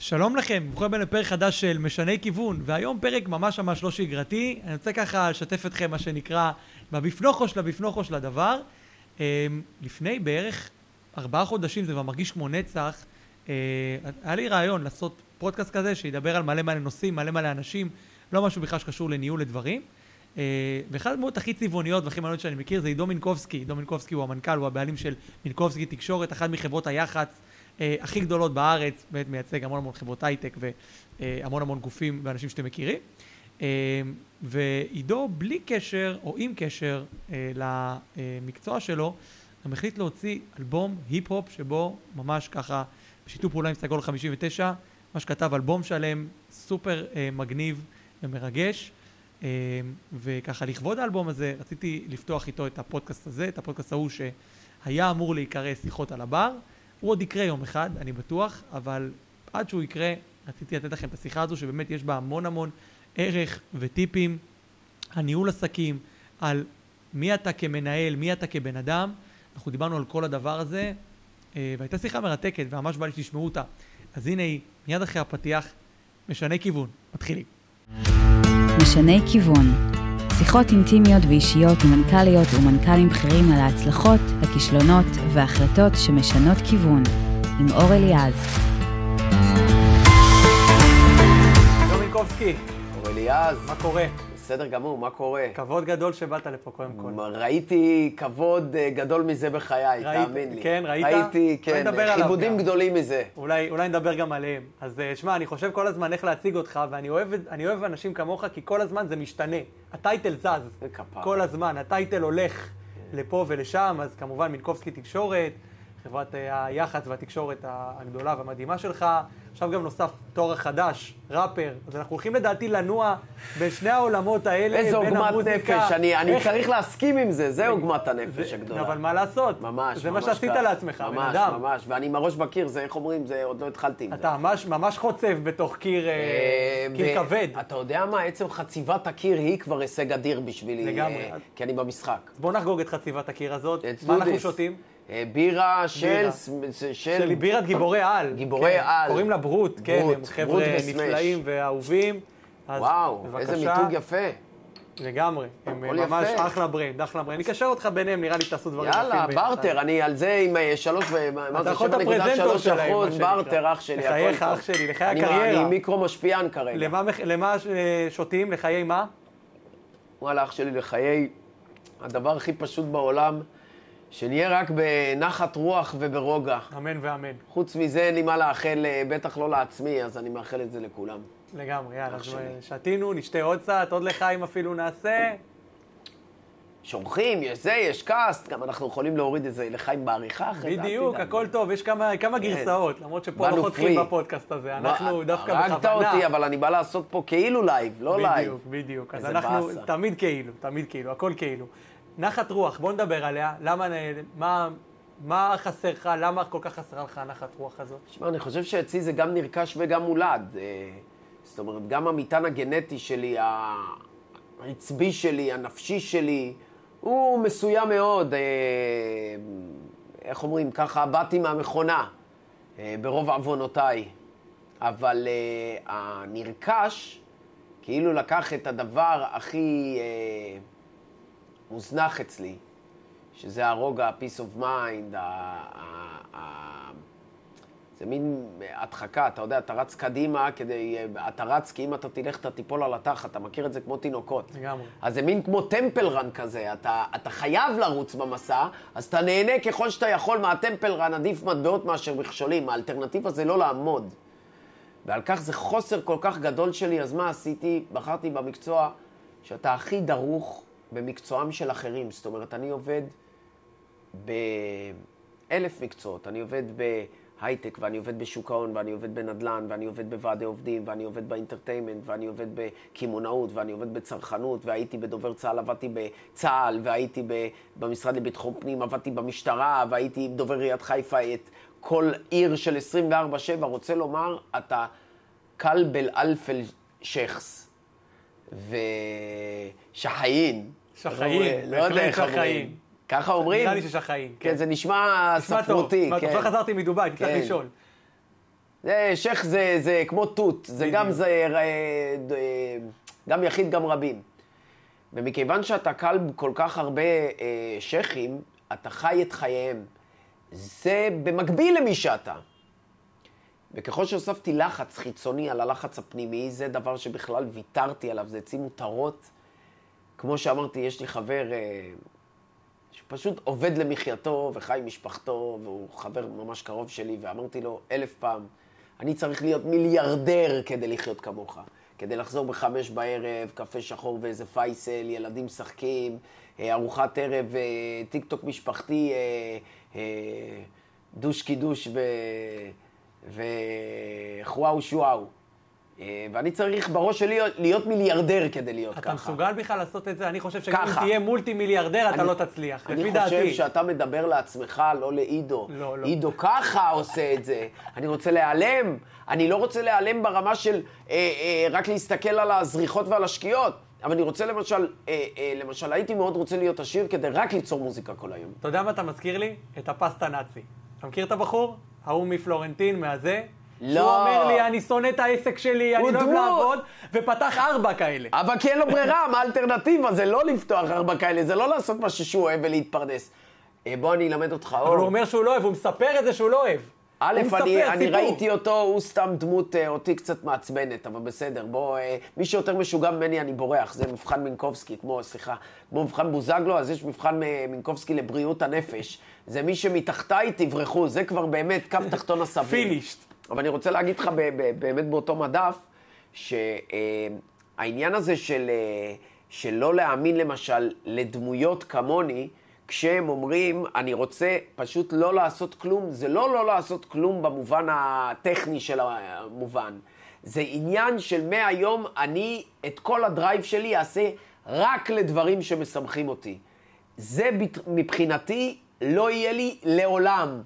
שלום לכם, ברוכים הבאים לפרק חדש של משני כיוון, והיום פרק ממש ממש לא שגרתי. אני רוצה ככה לשתף אתכם מה שנקרא בבפנוכו של הדבר. לפני בערך 4 חודשים, זה כבר מרגיש כמו נצח, היה לי רעיון לעשות פודקאסט כזה שידבר על מלא מלא נושאים, מלא מלא אנשים, לא משהו בכלל שקשור לניהול לדברים. ואחת הדמות הכי צבעוניות והכי מעניינות שאני מכיר זה עידו מינקובסקי. עידו מינקובסקי הוא המנכ"ל, הוא הבעלים של מינקובסקי תקשורת, אחת מחברות היח"צ הכי גדולות בארץ, באמת מייצג המון המון חברות הייטק והמון המון גופים ואנשים שאתם מכירים. ועידו בלי קשר או עם קשר למקצוע שלו, הוא החליט להוציא אלבום היפ-הופ שבו ממש ככה בשיתוף פעולה עם סגול 59, ממש כתב אלבום שלם סופר מגניב ומרגש. וככה לכבוד האלבום הזה רציתי לפתוח איתו את הפודקאסט הזה, את הפודקאסט ההוא שהיה אמור להיקרא שיחות על הבר. הוא עוד יקרה יום אחד, אני בטוח, אבל עד שהוא יקרה, רציתי לתת לכם את השיחה הזו, שבאמת יש בה המון המון ערך וטיפים, הניהול עסקים, על מי אתה כמנהל, מי אתה כבן אדם. אנחנו דיברנו על כל הדבר הזה, והייתה שיחה מרתקת, וממש בא לי שתשמעו אותה. אז הנה היא, מיד אחרי הפתיח, משנה כיוון. מתחילים. משנה כיוון. שיחות אינטימיות ואישיות ומנכ"ליות ומנכ"לים בכירים על ההצלחות, הכישלונות וההחלטות שמשנות כיוון. עם אור אליאז. עידו מינקובסקי. אור אליאז. מה קורה? בסדר גמור, מה קורה? כבוד גדול שבאת לפה קודם כל. ראיתי כבוד גדול מזה בחיי, תאמין לי. כן, ראית? ראיתי, כן. חיבודים גדולים מזה. אולי נדבר גם עליהם. אז שמע, אני חושב כל הזמן איך להציג אותך, ואני אוהב אנשים כמוך, כי כל הזמן זה משתנה. הטייטל זז. כל הזמן, הטייטל הולך לפה ולשם, אז כמובן מינקובסקי תקשורת, חברת היח"צ והתקשורת הגדולה והמדהימה שלך. עכשיו גם נוסף תואר חדש, ראפר. אז אנחנו הולכים לדעתי לנוע בין שני העולמות האלה. איזו עוגמת נפש, אני צריך להסכים עם זה, זה עוגמת הנפש הגדולה. אבל מה לעשות? ממש. זה מה שעשית לעצמך, בן אדם. ממש, ממש, ואני עם הראש בקיר, זה איך אומרים, זה עוד לא התחלתי עם זה. אתה ממש חוצב בתוך קיר כבד. אתה יודע מה, עצם חציבת הקיר היא כבר הישג אדיר בשבילי. לגמרי. כי אני במשחק. בוא נחגוג את חציבת הקיר הזאת. מה אנחנו שותים? בירה של בירת גיבורי על. גיבורי על. קוראים לה ברוט, כן, הם חבר'ה נפלאים ואהובים. וואו, איזה מיתוג יפה. לגמרי, הם ממש אחלה ברנד, אחלה ברנד. אני אקשר אותך ביניהם, נראה לי תעשו דברים יפים. יאללה, ברטר, אני על זה עם 3.3% ברטר, אח שלי. לחייך, אח שלי, לחיי הקריירה. אני מיקרו משפיען כרגע. למה שותים? לחיי מה? וואלה, אח שלי, לחיי הדבר הכי פשוט בעולם, שנהיה רק בנחת רוח וברוגע. אמן ואמן. חוץ מזה אין לי מה לאחל, בטח לא לעצמי, אז אני מאחל את זה לכולם. לגמרי, יאללה. שתינו, נשתה עוד קצת, עוד לחיים אפילו נעשה. שורחים, יש זה, יש קאסט, גם אנחנו יכולים להוריד את זה לחיים בעריכה. בדיוק, הכל טוב, יש כמה גרסאות, למרות שפה לא חותכים בפודקאסט הזה, אנחנו דווקא בכוונה. הרגת אותי, אבל אני בא לעשות פה כאילו לייב, לא לייב. בדיוק, אז אנחנו תמיד כאילו, הכל כאילו. נחת רוח, בוא נדבר עליה, מה חסר לך, למה כל כך חסרה לך הנחת רוח הזאת? תשמע, אני חושב שאצלי זה גם נרכש וגם מולד. זאת אומרת, גם המטען הגנטי שלי, הרצבי שלי, הנפשי שלי, הוא מסוים מאוד. איך אומרים, ככה באתי מהמכונה, ברוב עוונותיי. אבל הנרכש, כאילו לקח את הדבר הכי מוזנח אצלי, שזה הרוגע, ה-peace of mind, זה מין הדחקה, אתה יודע, אתה רץ קדימה כדי, אתה רץ כי אם אתה תלך, אתה תיפול על התחת, אתה מכיר את זה כמו תינוקות. לגמרי. אז זה מין כמו טמפל רן כזה, אתה חייב לרוץ במסע, אז אתה נהנה ככל שאתה יכול מהטמפל רן, עדיף מטבעות מאשר מכשולים, האלטרנטיבה זה לא לעמוד. ועל כך זה חוסר כל כך גדול שלי, אז מה עשיתי? בחרתי במקצוע שאתה הכי דרוך, במקצועם של אחרים. זאת אומרת, אני עובד ב1,000 מקצועות. אני עובד בהייטק, ואני עובד בשוק ההון, ואני עובד בנדל"ן, ואני עובד בוועדי עובדים, ואני עובד באינטרטיימנט, ואני עובד בקימונאות, ואני עובד בצרכנות, והייתי בדובר צה"ל, עבדתי בצה"ל, והייתי במשרד לביטחון פנים, עבדתי במשטרה, והייתי דובר עיריית חיפה, את כל עיר של 24/7. רוצה לומר, אתה קלבל אלפל שחס. שחיים, לא יודע איך אומרים. ככה אומרים? נראה לי ששחיים. כן, זה נשמע ספרותי. טוב, מה, תוכל חזרתי מדובי, תצטרך לשאול. זה שייך זה כמו תות, זה גם זהר, גם יחיד גם רבים. ומכיוון שאתה קל כל כך הרבה שייכים, אתה חי את חייהם. זה במקביל למי שאתה. וככל שהוספתי לחץ חיצוני על הלחץ הפנימי, זה דבר שבכלל ויתרתי עליו, זה עצים מותרות. כמו שאמרתי, יש לי חבר שפשוט עובד למחייתו וחי משפחתו, והוא חבר ממש קרוב שלי, ואמרתי לו 1000 פעם, אני צריך להיות מיליארדר כדי לחיות כמוך, כדי לחזור ב-5 בערב, קפה שחור ואיזה פייסל, ילדים משחקים, ארוחת ערב, טיק טוק משפחתי, דוש קידוש וחוואו שואו. ואני צריך בראש שלי להיות מיליארדר כדי להיות ככה. אתה מסוגל בכלל לעשות את זה? אני חושב שגם אם תהיה מולטי מיליארדר, אתה לא תצליח. אני חושב שאתה מדבר לעצמך, לא לעידו. עידו ככה עושה את זה. אני רוצה להיעלם. אני לא רוצה להיעלם ברמה של רק להסתכל על הזריחות ועל השקיעות. אבל אני רוצה למשל, הייתי מאוד רוצה להיות עשיר כדי רק ליצור מוזיקה כל היום. אתה יודע מה אתה מזכיר לי? את הפסטה נאצי. אתה מכיר את הבחור? ההוא מפלורנטין, מהזה? לא. הוא אומר לי, אני שונא את העסק שלי, אני לא אוהב לעבוד, ופתח 4 כאלה. אבל כי אין לו ברירה, מה האלטרנטיבה? זה לא לפתוח 4 כאלה, זה לא לעשות מה שהוא אוהב ולהתפרנס. בוא אני אלמד אותך, אור. אבל הוא אומר שהוא לא אוהב, הוא מספר את זה שהוא לא אוהב. א', אני ראיתי אותו, הוא סתם דמות אותי קצת מעצבנת, אבל בסדר, בוא, מי שיותר משוגע ממני אני בורח, זה מבחן מינקובסקי, כמו מבחן בוזגלו, אז יש מבחן מינקובסקי לבריאות הנפש. זה מי שמתחתיי תברחו, זה כבר באמת קו תחתון הסביר. פינישט. אבל אני רוצה להגיד לך באמת באותו מדף, שהעניין הזה של לא להאמין למשל לדמויות כמוני, כשהם אומרים, אני רוצה פשוט לא לעשות כלום, זה לא לעשות כלום במובן הטכני של המובן. זה עניין של מהיום אני את כל הדרייב שלי אעשה רק לדברים שמשמחים אותי. זה מבחינתי לא יהיה לי לעולם.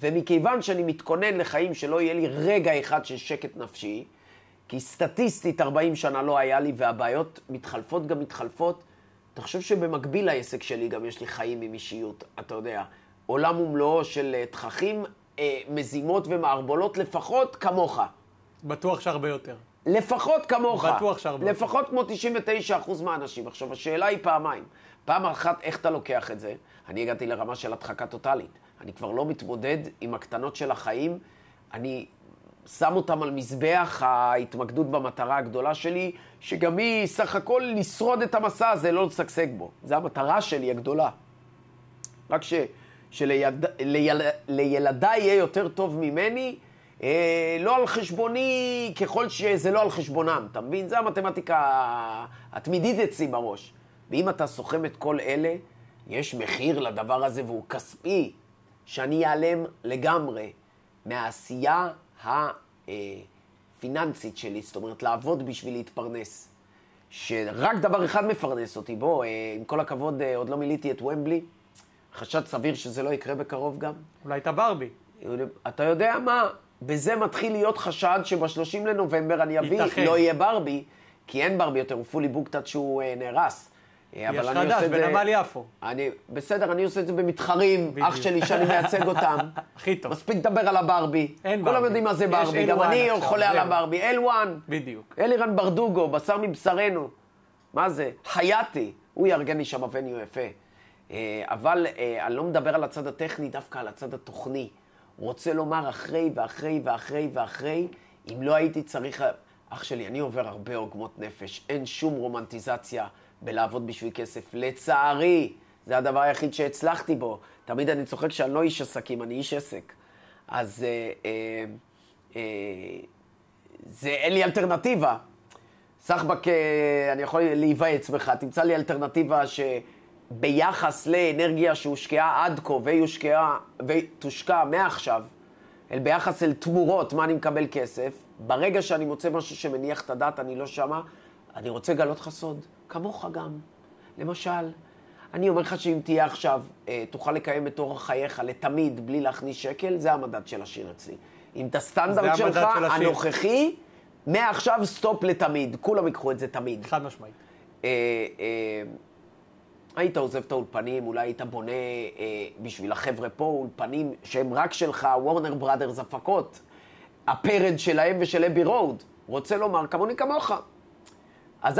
ומכיוון שאני מתכונן לחיים שלא יהיה לי רגע אחד של שקט נפשי, כי סטטיסטית 40 שנה לא היה לי והבעיות מתחלפות גם מתחלפות, אתה חושב שבמקביל לעסק שלי גם יש לי חיים עם אישיות, אתה יודע, עולם ומלואו של תככים, מזימות ומערבולות לפחות כמוך. בטוח שהרבה יותר. לפחות כמוך. בטוח שהרבה יותר. לפחות כמו 99% מהאנשים. עכשיו, השאלה היא פעמיים. פעם אחת, איך אתה לוקח את זה? אני הגעתי לרמה של הדחקה טוטלית. אני כבר לא מתמודד עם הקטנות של החיים, אני שם אותם על מזבח ההתמקדות במטרה הגדולה שלי, שגם היא סך הכל לשרוד את המסע הזה, לא לסגסג בו. זו המטרה שלי הגדולה. רק שלילדיי יהיה יותר טוב ממני, לא על חשבוני ככל שזה לא על חשבונם, אתה מבין? זו המתמטיקה התמידית אצלי בראש. ואם אתה סוכם את כל אלה, יש מחיר לדבר הזה והוא כספי, שאני אעלם לגמרי מהעשייה הפיננסית שלי, זאת אומרת, לעבוד בשביל להתפרנס. שרק דבר אחד מפרנס אותי, בוא, עם כל הכבוד, עוד לא מיליתי את ומבלי, חשד סביר שזה לא יקרה בקרוב גם. אולי אתה ברבי. אתה יודע מה, בזה מתחיל להיות חשד שב-30 לנובמבר אני אביא, ייתכן. לא יהיה ברבי, כי אין ברבי יותר, הוא פולי בוקטת שהוא נהרס. יש חדש, בנמל יפו. בסדר, אני עושה את זה במתחרים, אח שלי שאני מייצג אותם. הכי טוב. מספיק לדבר על הברבי. כולם יודעים מה זה ברבי, גם אני חולה על הברבי. אלוואן. בדיוק. אלירן ברדוגו, בשר מבשרנו. מה זה? חייתי. הוא יארגן לי שם אבניו יפה. אבל אני לא מדבר על הצד הטכני, דווקא על הצד התוכני. הוא רוצה לומר אחרי ואחרי ואחרי ואחרי, אם לא הייתי צריך... אח שלי, אני עובר הרבה עוגמות נפש, אין שום רומנטיזציה בלעבוד בשביל כסף. לצערי, זה הדבר היחיד שהצלחתי בו. תמיד אני צוחק שאני לא איש עסקים, אני איש עסק. אז אין לי אלטרנטיבה. סחבק, אני יכול להיוועץ בך, תמצא לי אלטרנטיבה שביחס לאנרגיה שהושקעה עד כה ותושקע מעכשיו, ביחס אל תמורות, מה אני מקבל כסף, ברגע שאני מוצא משהו שמניח את הדעת, אני לא שמה, אני רוצה גלות חסוד, כמוך גם. למשל, אני אומר לך שאם תהיה עכשיו, תוכל לקיים את אורח חייך לתמיד, בלי להכניס שקל, זה המדד של השיר אצלי. אם את הסטנדרט שלך, הנוכחי, מעכשיו סטופ לתמיד. כולם יקחו את זה תמיד. חד משמעית. היית עוזב את האולפנים, אולי היית בונה בשביל החבר'ה פה, אולפנים שהם רק שלך, וורנר בראדרס הפקות. הפרד שלהם ושל אבי רוד, רוצה לומר כמוני כמוך. אז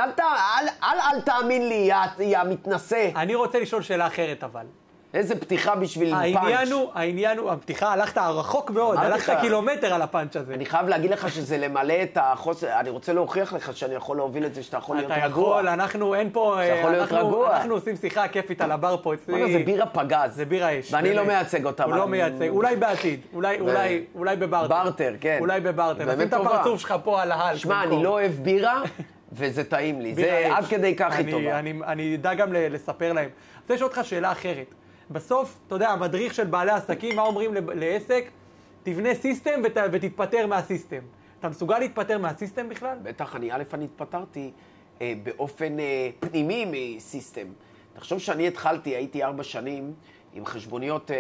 אל תאמין לי, יא מתנשא. אני רוצה לשאול שאלה אחרת אבל. איזה פתיחה בשביל פאנץ'. העניין הוא, הפתיחה, הלכת רחוק מאוד, הלכת קילומטר על הפאנץ' הזה. אני חייב להגיד לך שזה למלא את החוסר, אני רוצה להוכיח לך שאני יכול להוביל את זה, שאתה יכול להיות רגוע. אתה יכול, אנחנו, אין פה, אנחנו עושים שיחה כיפית על הבר פה אצלי. זה בירה פגז. זה בירה אש. ואני לא מייצג אותם. הוא לא מייצג, אולי בעתיד, אולי בברטר. ברטר, כן. אולי בברטר. נשים את הפרצוף שלך פה על ההל. שמע, אני לא אוהב בירה. וזה טעים לי, זה עד כדי כך היא טובה. אני אדע גם לספר להם. אז יש אותך שאלה אחרת. בסוף, אתה יודע, המדריך של בעלי עסקים, מה אומרים לעסק? תבנה סיסטם ותתפטר מהסיסטם. אתה מסוגל להתפטר מהסיסטם בכלל? בטח, אני התפטרתי באופן פנימי מסיסטם. תחשוב שאני התחלתי, הייתי 4 שנים עם חשבוניות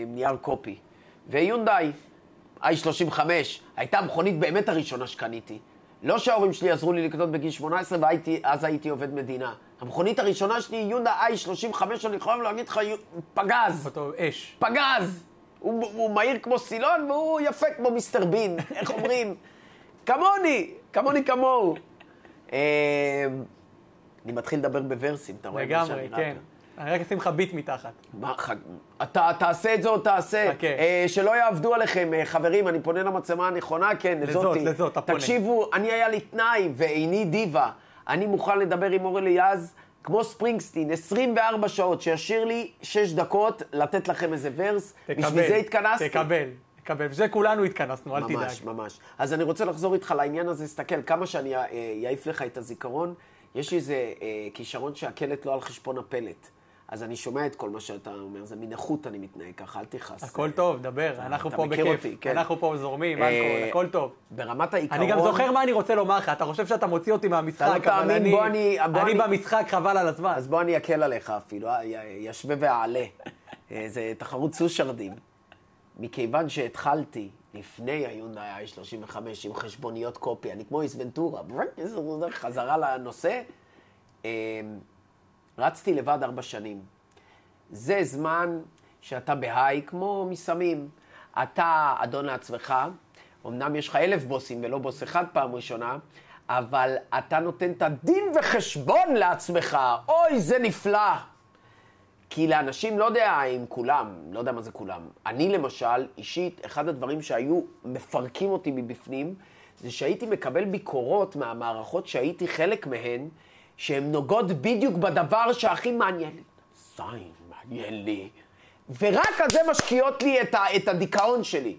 עם נייר קופי. ויונדאי, i35, הייתה המכונית באמת הראשונה שקניתי. לא שההורים שלי עזרו לי לקנות בגיל 18, ואז הייתי עובד מדינה. המכונית הראשונה שלי היא יונדאי i35, אני חייב להגיד לך, פגז. אותו אש. פגז! הוא מהיר כמו סילון, והוא יפה כמו מיסטר בין. איך אומרים? כמוהו. אני מתחיל לדבר בוורסים, אתה רואה מה שאני רואה. אני רק אשים לך ביט מתחת. אתה תעשה את זה או תעשה. שלא יעבדו עליכם, חברים, אני פונה למצלמה הנכונה, כן, לזאת, הפונה. תקשיבו, אני היה לי תנאי ואיני דיווה. אני מוכן לדבר עם אור אליאז כמו ספרינגסטין, 24 שעות, שישיר לי 6 דקות לתת לכם איזה ורס. בשביל זה התכנסתי. תקבל, וזה כולנו התכנסנו, אל תדאג. ממש. אז אני רוצה לחזור איתך לעניין הזה, סתכל, כמה שאני יעיף לך את הזיכרון, יש לי איזה כישרון שהקלט לא על חשבון הפלט. אז אני שומע את כל מה שאתה אומר, זה מנחות אני מתנהג ככה, אל תיחס. הכל טוב, דבר, אנחנו פה בכיף, אנחנו פה זורמים, הכל טוב. ברמת העיקרון... אני גם זוכר מה אני רוצה לומר לך, אתה חושב שאתה מוציא אותי מהמשחק, אבל אני במשחק חבל על הזמן. אז בוא אני אקל עליך אפילו, ישווה ועלה. זה תחרות סושרדים. מכיוון שהתחלתי לפני היונדאי i35 עם חשבוניות קופי, אני כמו איסוונטורה, חזרה לנושא, רצתי לבד 4 שנים. זה זמן שאתה בהיי כמו מסמים. אתה אדון לעצמך, אמנם יש לך 1000 בוסים ולא בוס אחד פעם ראשונה, אבל אתה נותן את הדין וחשבון לעצמך. אוי, זה נפלא. כי לאנשים, לא יודע אם כולם, לא יודע מה זה כולם. אני למשל, אישית, אחד הדברים שהיו מפרקים אותי מבפנים, זה שהייתי מקבל ביקורות מהמערכות שהייתי חלק מהן, שהן נוגעות בדיוק בדבר שהכי מעניין לי. זין, מעניין לי. ורק על זה משקיעות לי את הדיכאון שלי.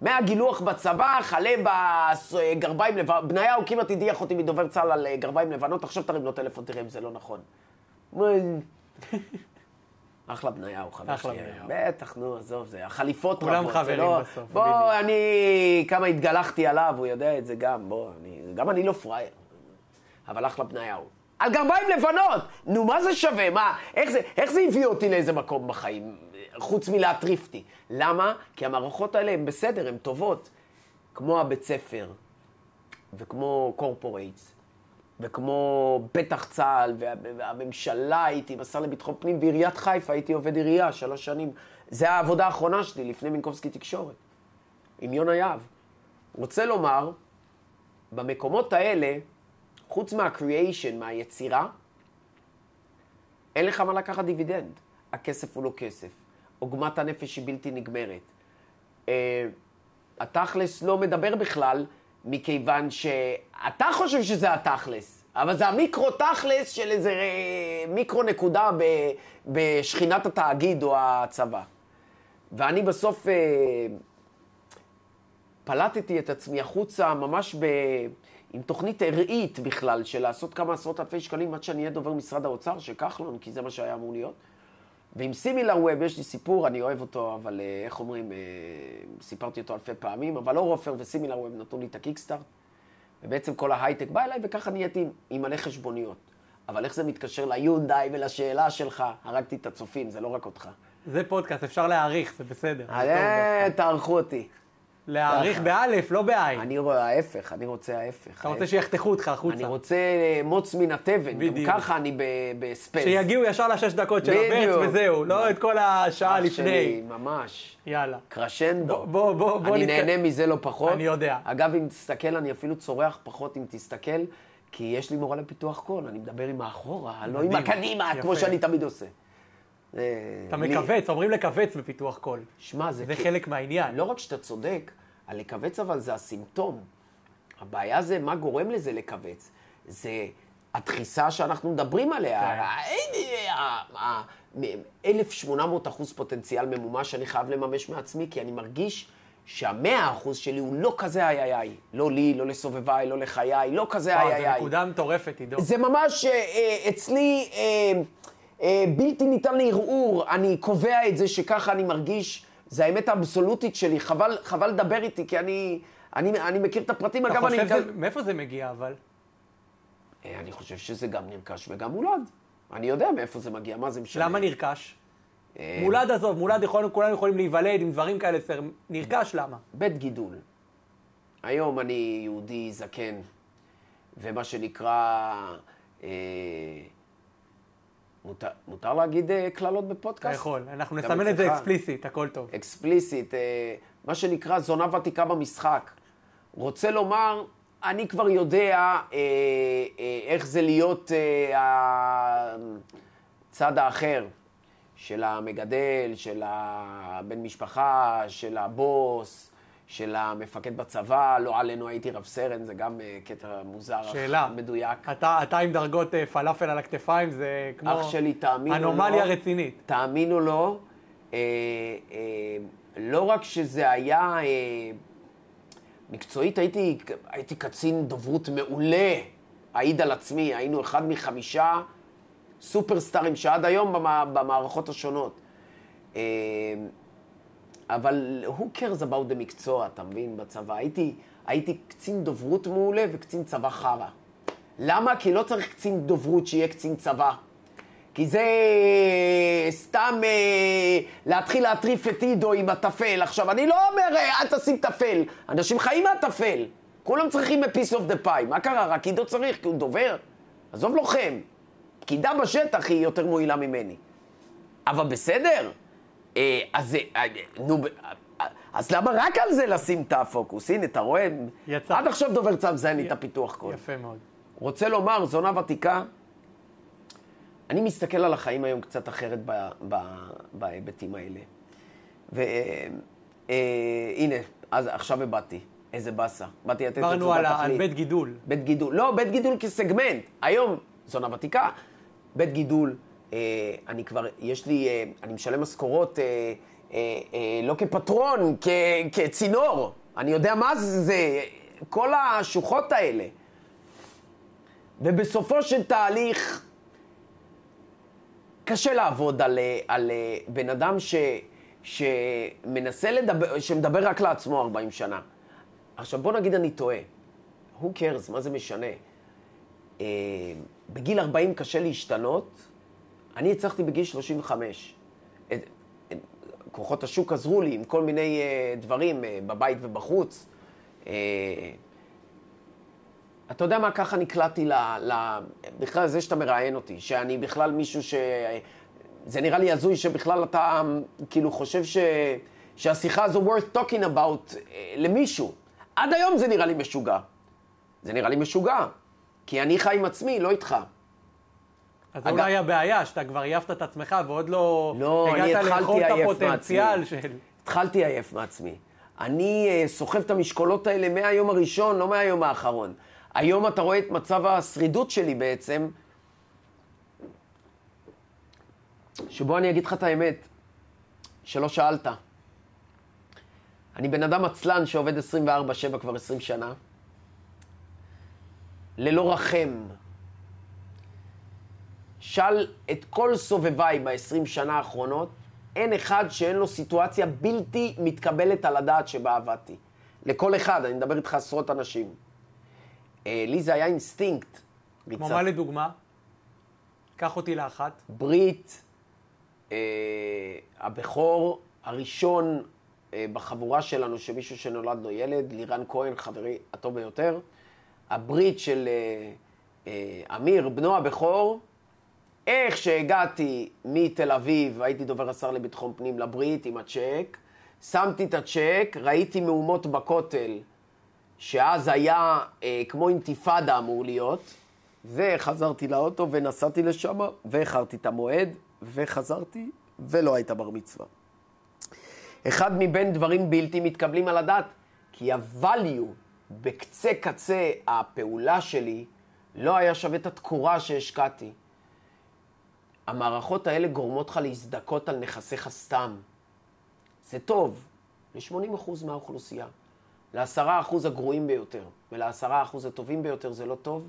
מהגילוח בצבא, חלה בגרביים לבנות. בניה הוא כמעט הדיח אותי מדובר צהל על גרביים לבנות. עכשיו תרים לו טלפון, תראה אם זה לא נכון. אחלה בניה הוא חבר שלי. בטח, נו, עזוב, זה החליפות רבות. כולם חברים בסוף. בוא, אני כמה התגלחתי עליו, הוא יודע את זה גם. בוא, גם אני לא פראייר. אבל אחלה בניה הוא. על גרביים לבנות! נו, מה זה שווה? מה? איך זה הביא אותי לאיזה מקום בחיים? חוץ מלהטריפתי. למה? כי המערכות האלה הן בסדר, הן טובות. כמו הבית ספר, וכמו קורפורייטס, וכמו בטח צה"ל, והממשלה הייתי, מסר לביטחון פנים, בעיריית חיפה הייתי עובד עירייה 3 שנים. זה העבודה האחרונה שלי, לפני מינקובסקי תקשורת. עם יוני אב. רוצה לומר, במקומות האלה, חוץ מהקריאיישן, מהיצירה, אין לך מה לקחת דיבידנד. הכסף הוא לא כסף. עוגמת הנפש היא בלתי נגמרת. התכלס לא מדבר בכלל, מכיוון שאתה חושב שזה התכלס, אבל זה המיקרו-תכלס של איזה מיקרו-נקודה בשכינת התאגיד או הצבא. ואני בסוף פלטתי את עצמי החוצה ממש עם תוכנית הרעית בכלל, של לעשות כמה 10,000 שקלים עד שאני אהיה דובר משרד האוצר, שכחלון, כי זה מה שהיה אמור להיות. ועם סימילר ווב יש לי סיפור, אני אוהב אותו, אבל איך אומרים, סיפרתי אותו אלפי פעמים, אבל לא רופר וסימילר ווב נתנו לי את הקיקסטארט, ובעצם כל ההייטק בא אליי, וככה נהייתי עם מלא חשבוניות. אבל איך זה מתקשר ליונדאי ולשאלה שלך? הרגתי את הצופים, זה לא רק אותך. זה פודקאסט, אפשר להעריך, זה בסדר. תערכו אותי. להעריך באלף, לא בעין. אני רואה ההפך, אני רוצה ההפך. אתה רוצה שיחתכו אותך החוצה. אני רוצה מוץ מן הטבן, גם ככה אני בספייס. שיגיעו ישר לשש דקות של הברץ וזהו, לא את כל השעה לפני. ממש. יאללה. קרשנדו. בוא. אני נהנה מזה לא פחות. אני יודע. אגב, אם תסתכל, אני אפילו צורח פחות אם תסתכל, כי יש לי מורה לפיתוח קול, אני מדבר עם האחורה, לא עם הקדימה, כמו שאני תמיד עושה. אתה מקווץ, אומרים לקווץ בפיתוח קול. שמע, זה חלק מהעניין. לא רק שאתה צודק, הלקווץ אבל זה הסימפטום. הבעיה זה מה גורם לזה לקווץ. זה התחיסה שאנחנו מדברים עליה. 1800% פוטנציאל ממומש שאני חייב לממש מעצמי, כי אני מרגיש שה100% שלי הוא לא כזה איי-איי. לא לי, לא לסובביי, לא לחיי, לא כזה איי-איי. זה נקודה מטורפת, עידו. זה ממש אצלי... בלתי ניתן להרעור, אני קובע את זה שככה אני מרגיש, זה האמת האבסולוטית שלי, חבל לדבר איתי, כי אני מכיר את הפרטים, אגב אני... מאיפה זה מגיע אבל? אני חושב שזה גם נרכש וגם מולד. אני יודע מאיפה זה מגיע, מה זה משנה. למה נרכש? מולד עזוב, מולד כולנו יכולים להיוולד עם דברים כאלה, נרכש למה? בית גידול. היום אני יהודי זקן, ומה שנקרא... מותר להגיד כללות בפודקאסט? יכול, אנחנו נסמן את זה אקספליסית, הכל טוב. אקספליסית, מה שנקרא זונה ותיקה במשחק. רוצה לומר, אני כבר יודע איך זה להיות הצד האחר של המגדל, של הבן משפחה, של הבוס, של המפקד בצבא, לא עלינו הייתי רב סרן, זה גם קטע מוזר, שאלה, מדויק. אתה עם דרגות פלאפל על הכתפיים, זה כמו... אח שלי, תאמינו לו... אנומליה רצינית. תאמינו לו, לא רק שזה היה... מקצועית, הייתי קצין דוברות מעולה, העיד על עצמי, היינו אחד מ5 סופרסטרים שעד היום במערכות השונות. אבל who cares about the מקצוע, אתה מבין, בצבא. הייתי קצין דוברות מעולה וקצין צבא חרה. למה? כי לא צריך קצין דוברות שיהיה קצין צבא. כי זה סתם להתחיל להטריף את עידו עם הטפל. עכשיו, אני לא אומר, אל תשים טפל. אנשים חיים מהטפל. כולם צריכים a piece of the pie. מה קרה? רק עידו צריך, כי הוא דובר. עזוב לוחם. פקידה בשטח היא יותר מועילה ממני. אבל בסדר? אז למה רק על זה לשים את הפוקוס? הנה, אתה רואה? עד עכשיו דובר צב זיין לי את הפיתוח קול. יפה מאוד. רוצה לומר, זונה ותיקה, אני מסתכל על החיים היום קצת אחרת בהיבטים האלה. והנה, עכשיו הבאתי. איזה באסה. באתי לתת את זו בתכלית. אמרנו על בית גידול. בית גידול. לא, בית גידול כסגמנט. היום, זונה ותיקה, בית גידול. אני כבר, יש לי, אני משלם משכורות לא כפטרון, כצינור. אני יודע מה זה, כל השוחות האלה. ובסופו של תהליך, קשה לעבוד על בן אדם שמנסה לדבר, שמדבר רק לעצמו 40 שנה. עכשיו בוא נגיד אני טועה. Who cares, מה זה משנה? בגיל 40 קשה להשתנות, אני הצלחתי בגיל 35. כוחות השוק עזרו לי עם כל מיני דברים בבית ובחוץ. אתה יודע מה, ככה נקלעתי בכלל זה שאתה מראיין אותי, שאני בכלל מישהו זה נראה לי הזוי שבכלל אתה כאילו חושב שהשיחה הזו worth talking about למישהו. עד היום זה נראה לי משוגע. זה נראה לי משוגע, כי אני חי עם עצמי, לא איתך. אז אולי הבעיה, שאתה כבר עייפת את עצמך ועוד לא הגעת לאכול את הפוטנציאל של... התחלתי עייף מעצמי. אני סוחב את המשקולות האלה מהיום הראשון, לא מהיום האחרון. היום אתה רואה את מצב השרידות שלי בעצם, שבו אני אגיד לך את האמת, שלא שאלת. אני בן אדם עצלן שעובד 24/7 כבר 20 שנה, ללא רחם. שאל את כל סובביי ב-20 שנה האחרונות, אין אחד שאין לו סיטואציה בלתי מתקבלת על הדעת שבה עבדתי. לכל אחד, אני מדבר איתך עשרות אנשים. לי זה היה אינסטינקט. כמו מה לדוגמה? קח אותי לאחת. ברית, הבכור, הראשון בחבורה שלנו שמישהו שנולד לו ילד, לירן כהן, חברי הטוב ביותר, הברית של אמיר, בנו הבכור, איך שהגעתי מתל אביב, הייתי דובר השר לביטחון פנים לברית עם הצ'ק, שמתי את הצ'ק, ראיתי מהומות בכותל, שאז היה כמו אינתיפאדה אמור להיות, וחזרתי לאוטו ונסעתי לשם, והחרתי את המועד, וחזרתי, ולא הייתה בר מצווה. אחד מבין דברים בלתי מתקבלים על הדעת, כי הvalue בקצה קצה הפעולה שלי לא היה שווה את התקורה שהשקעתי. המערכות האלה גורמות לך להזדקות על נכסיך סתם. זה טוב ל-80% מהאוכלוסייה. ל-10% הגרועים ביותר ול-10% הטובים ביותר זה לא טוב.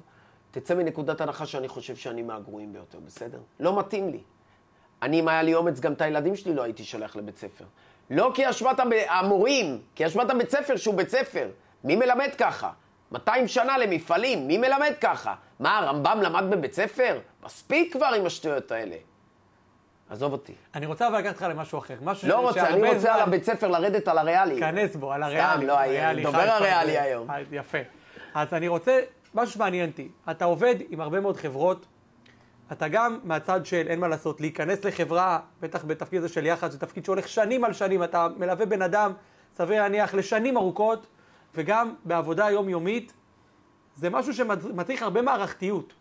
תצא מנקודת הנחה שאני חושב שאני מהגרועים ביותר, בסדר? לא מתאים לי. אני, אם היה לי אומץ, גם את הילדים שלי לא הייתי שולח לבית ספר. לא כי אשמת המורים, כי אשמת בית ספר שהוא בית ספר. מי מלמד ככה? 200 שנה למפעלים, מי מלמד ככה? מה, הרמב"ם למד בבית ספר? מספיק כבר עם השטויות האלה. עזוב אותי. אני רוצה אבל לקחת לך למשהו אחר. לא רוצה, אני רוצה על הבית ספר לרדת על הריאלי. כנס בו, על הריאלי. סתם, לא, דובר הריאלי היום. יפה. אז אני רוצה, משהו שמעניין אותי. אתה עובד עם הרבה מאוד חברות, אתה גם מהצד של אין מה לעשות, להיכנס לחברה, בטח בתפקיד הזה של יחד, זה תפקיד שהולך שנים על שנים, אתה מלווה בן אדם, סביר להניח, לשנים ארוכות, וגם בעבודה יומיומית, זה משהו שמצריך הרבה מערכתיות.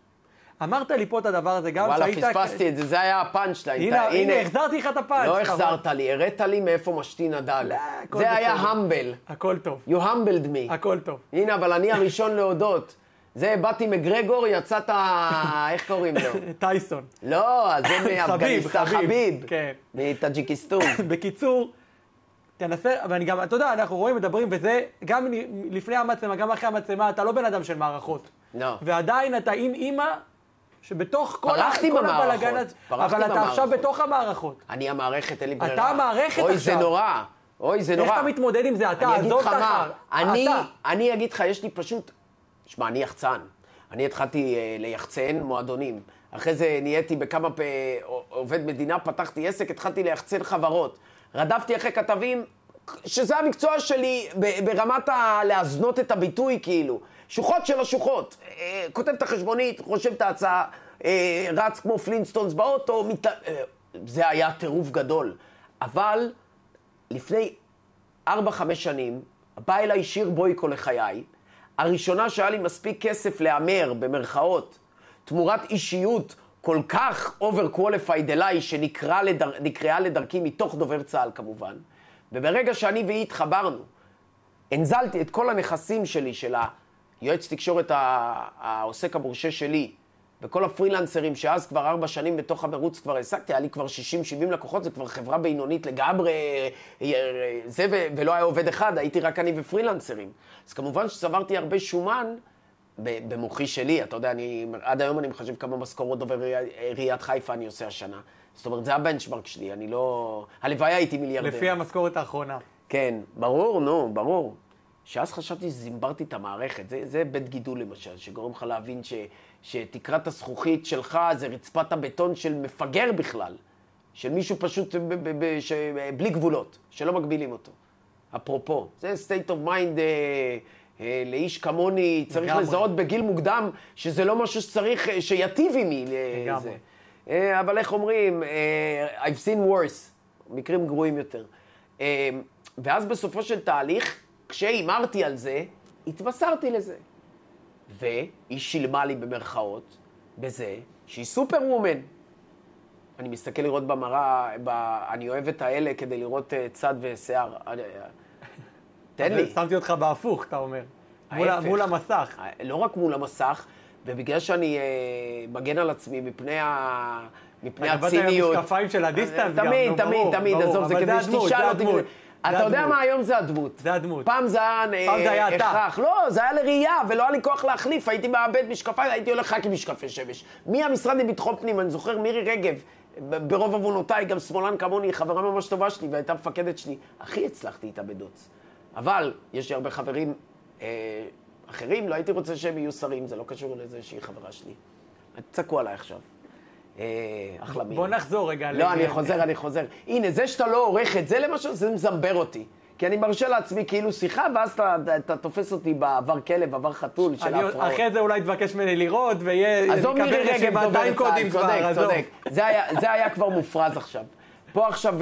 אמרת לי פה את הדבר הזה גם וואלה, שהיית... וואלה, פספסתי את זה, זה היה הפאנץ' להיית. הנה, החזרתי לך את הפאנץ'. לא החזרת לי, הראת לי מאיפה משתין הדל. לא, זה היה המבל. הכל טוב. You humbled me. הכל טוב. הנה, אבל אני הראשון להודות. זה, באתי מגרגור, יצאת, איך קוראים לו? טייסון. לא, זה מאפגניסטן, חביב. כן. מטאג'יקיסטון. בקיצור, תנסה, ואני גם, אתה יודע, אנחנו רואים, מדברים, וזה, גם לפני המצלמה, גם אחרי המצלמה, אתה לא בן אדם של מערכות. לא. ועדיין אתה עם אימא, שבתוך כל הבלגן הזה, אבל אתה עכשיו בתוך המערכות. אני המערכת, אין לי ברירה. אתה המערכת עכשיו. אוי, זה נורא. אוי, זה נורא. איך אתה מתמודד עם זה? אתה, עזוב את השאר. אני אגיד לך, יש לי פשוט שמע, אני יחצן. אני התחלתי ליחצן מועדונים. אחרי זה נהייתי בכמה עובד מדינה, פתחתי עסק, התחלתי ליחצן חברות. רדפתי אחרי כתבים, שזה המקצוע שלי ברמת להזנות את הביטוי, כאילו. שוחות של השוחות. כותב את החשבונית, חושב את ההצעה, רץ כמו פלינסטונס באוטו. זה היה טירוף גדול. אבל לפני 4-5 שנים, בא אליי שיר בויקו לחיי, הראשונה שהיה לי מספיק כסף לאמר, במרכאות, תמורת אישיות כל כך overqualified אליי, שנקראה לדרכי מתוך דובר צה"ל כמובן, וברגע שאני והיא התחברנו, הנזלתי את כל הנכסים שלי, של היועץ תקשורת העוסק המורשה שלי, וכל הפרילנסרים שאז כבר 4 שנים בתוך המרוץ כבר העסקתי, היה לי כבר 60-70 לקוחות, זה כבר חברה בינונית לגמרי, זה ולא היה עובד אחד, הייתי רק אני ופרילנסרים. אז כמובן שצברתי הרבה שומן במוחי שלי, אתה יודע, עד היום אני מחשב כמה משכורות דובר עיריית חיפה אני עושה השנה. זאת אומרת, זה הבנצ'מרק שלי, אני לא... הלוואי הייתי מיליארדר. לפי המשכורת האחרונה. כן, ברור, נו, ברור. שאז חשבתי שזימברתי את המערכת, זה בית גידול למשל, שגורם לך להבין שתקרת הזכוכית שלך זה רצפת הבטון של מפגר בכלל, של מישהו פשוט בלי גבולות, שלא מגבילים אותו. אפרופו, זה state of mind לאיש כמוני, צריך לזהות בגיל מוקדם, שזה לא משהו שצריך, שיטיב עימי לזה. אבל איך אומרים, I've seen worse, מקרים גרועים יותר. ואז בסופו של תהליך, כשאימרתי על זה, התבשרתי לזה. והיא שילמה לי במרכאות בזה שהיא סופר וומן. אני מסתכל לראות במראה, אני אוהב את האלה כדי לראות צד ושיער. תן לי. שמתי אותך בהפוך, אתה אומר. מול המסך. לא רק מול המסך, ובגלל שאני מגן על עצמי מפני הציניות. המשקפיים של הדיסטנס גם. תמיד, עזוב, זה כדי שתשאל אותי. אתה יודע מה, היום זה הדמות. זה הדמות. פעם זה היה הכרח. לא, זה היה לראייה, ולא היה לי כוח להחליף. הייתי מאבד משקפיים, הייתי הולך רק עם משקפי שמש. מהמשרד לביטחון פנים, אני זוכר מירי רגב, ברוב עוונותיי, גם שמאלן כמוני, חברה ממש טובה שלי, והייתה מפקדת שלי. הכי הצלחתי איתה בדוץ. אבל יש לי הרבה חברים אחרים, לא הייתי רוצה שהם יהיו שרים, זה לא קשור לזה שהיא חברה שלי. תצעקו עליי עכשיו. אחלה מי. בוא נחזור רגע. לא, אני חוזר. הנה, זה שאתה לא עורך את זה למשהו, זה מזמבר אותי. כי אני מרשה לעצמי כאילו שיחה, ואז אתה תופס אותי בעבר כלב, עבר חתול של ההפרעות. אחרי זה אולי תבקש ממני לראות, ויהיה... עזוב מירי רגב דוברת צה"ל, צודק, צודק. זה היה כבר מופרז עכשיו. פה עכשיו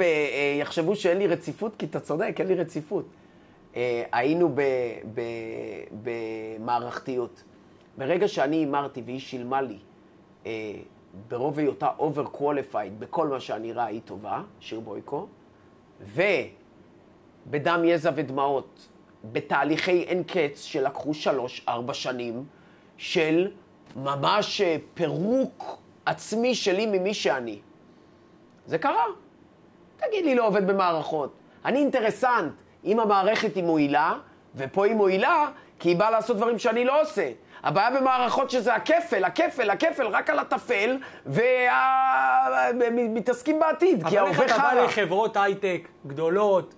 יחשבו שאין לי רציפות, כי אתה צודק, אין לי רציפות. היינו במערכתיות. ברגע שאני אמרתי והיא שילמה לי, ברוב היותה over qualified, בכל מה שאני ראה היא טובה, שיר בויקו, ובדם יזע ודמעות, בתהליכי אין קץ שלקחו 3-4 שנים, של ממש פירוק עצמי שלי ממי שאני. זה קרה. תגיד לי, לא עובד במערכות. אני אינטרסנט, אם המערכת היא מועילה, ופה היא מועילה, כי היא באה לעשות דברים שאני לא עושה. הבעיה במערכות שזה הכפל, הכפל, הכפל, רק על הטפל, ומתעסקים בעתיד. אבל איך אתה בא לחברות הייטק גדולות?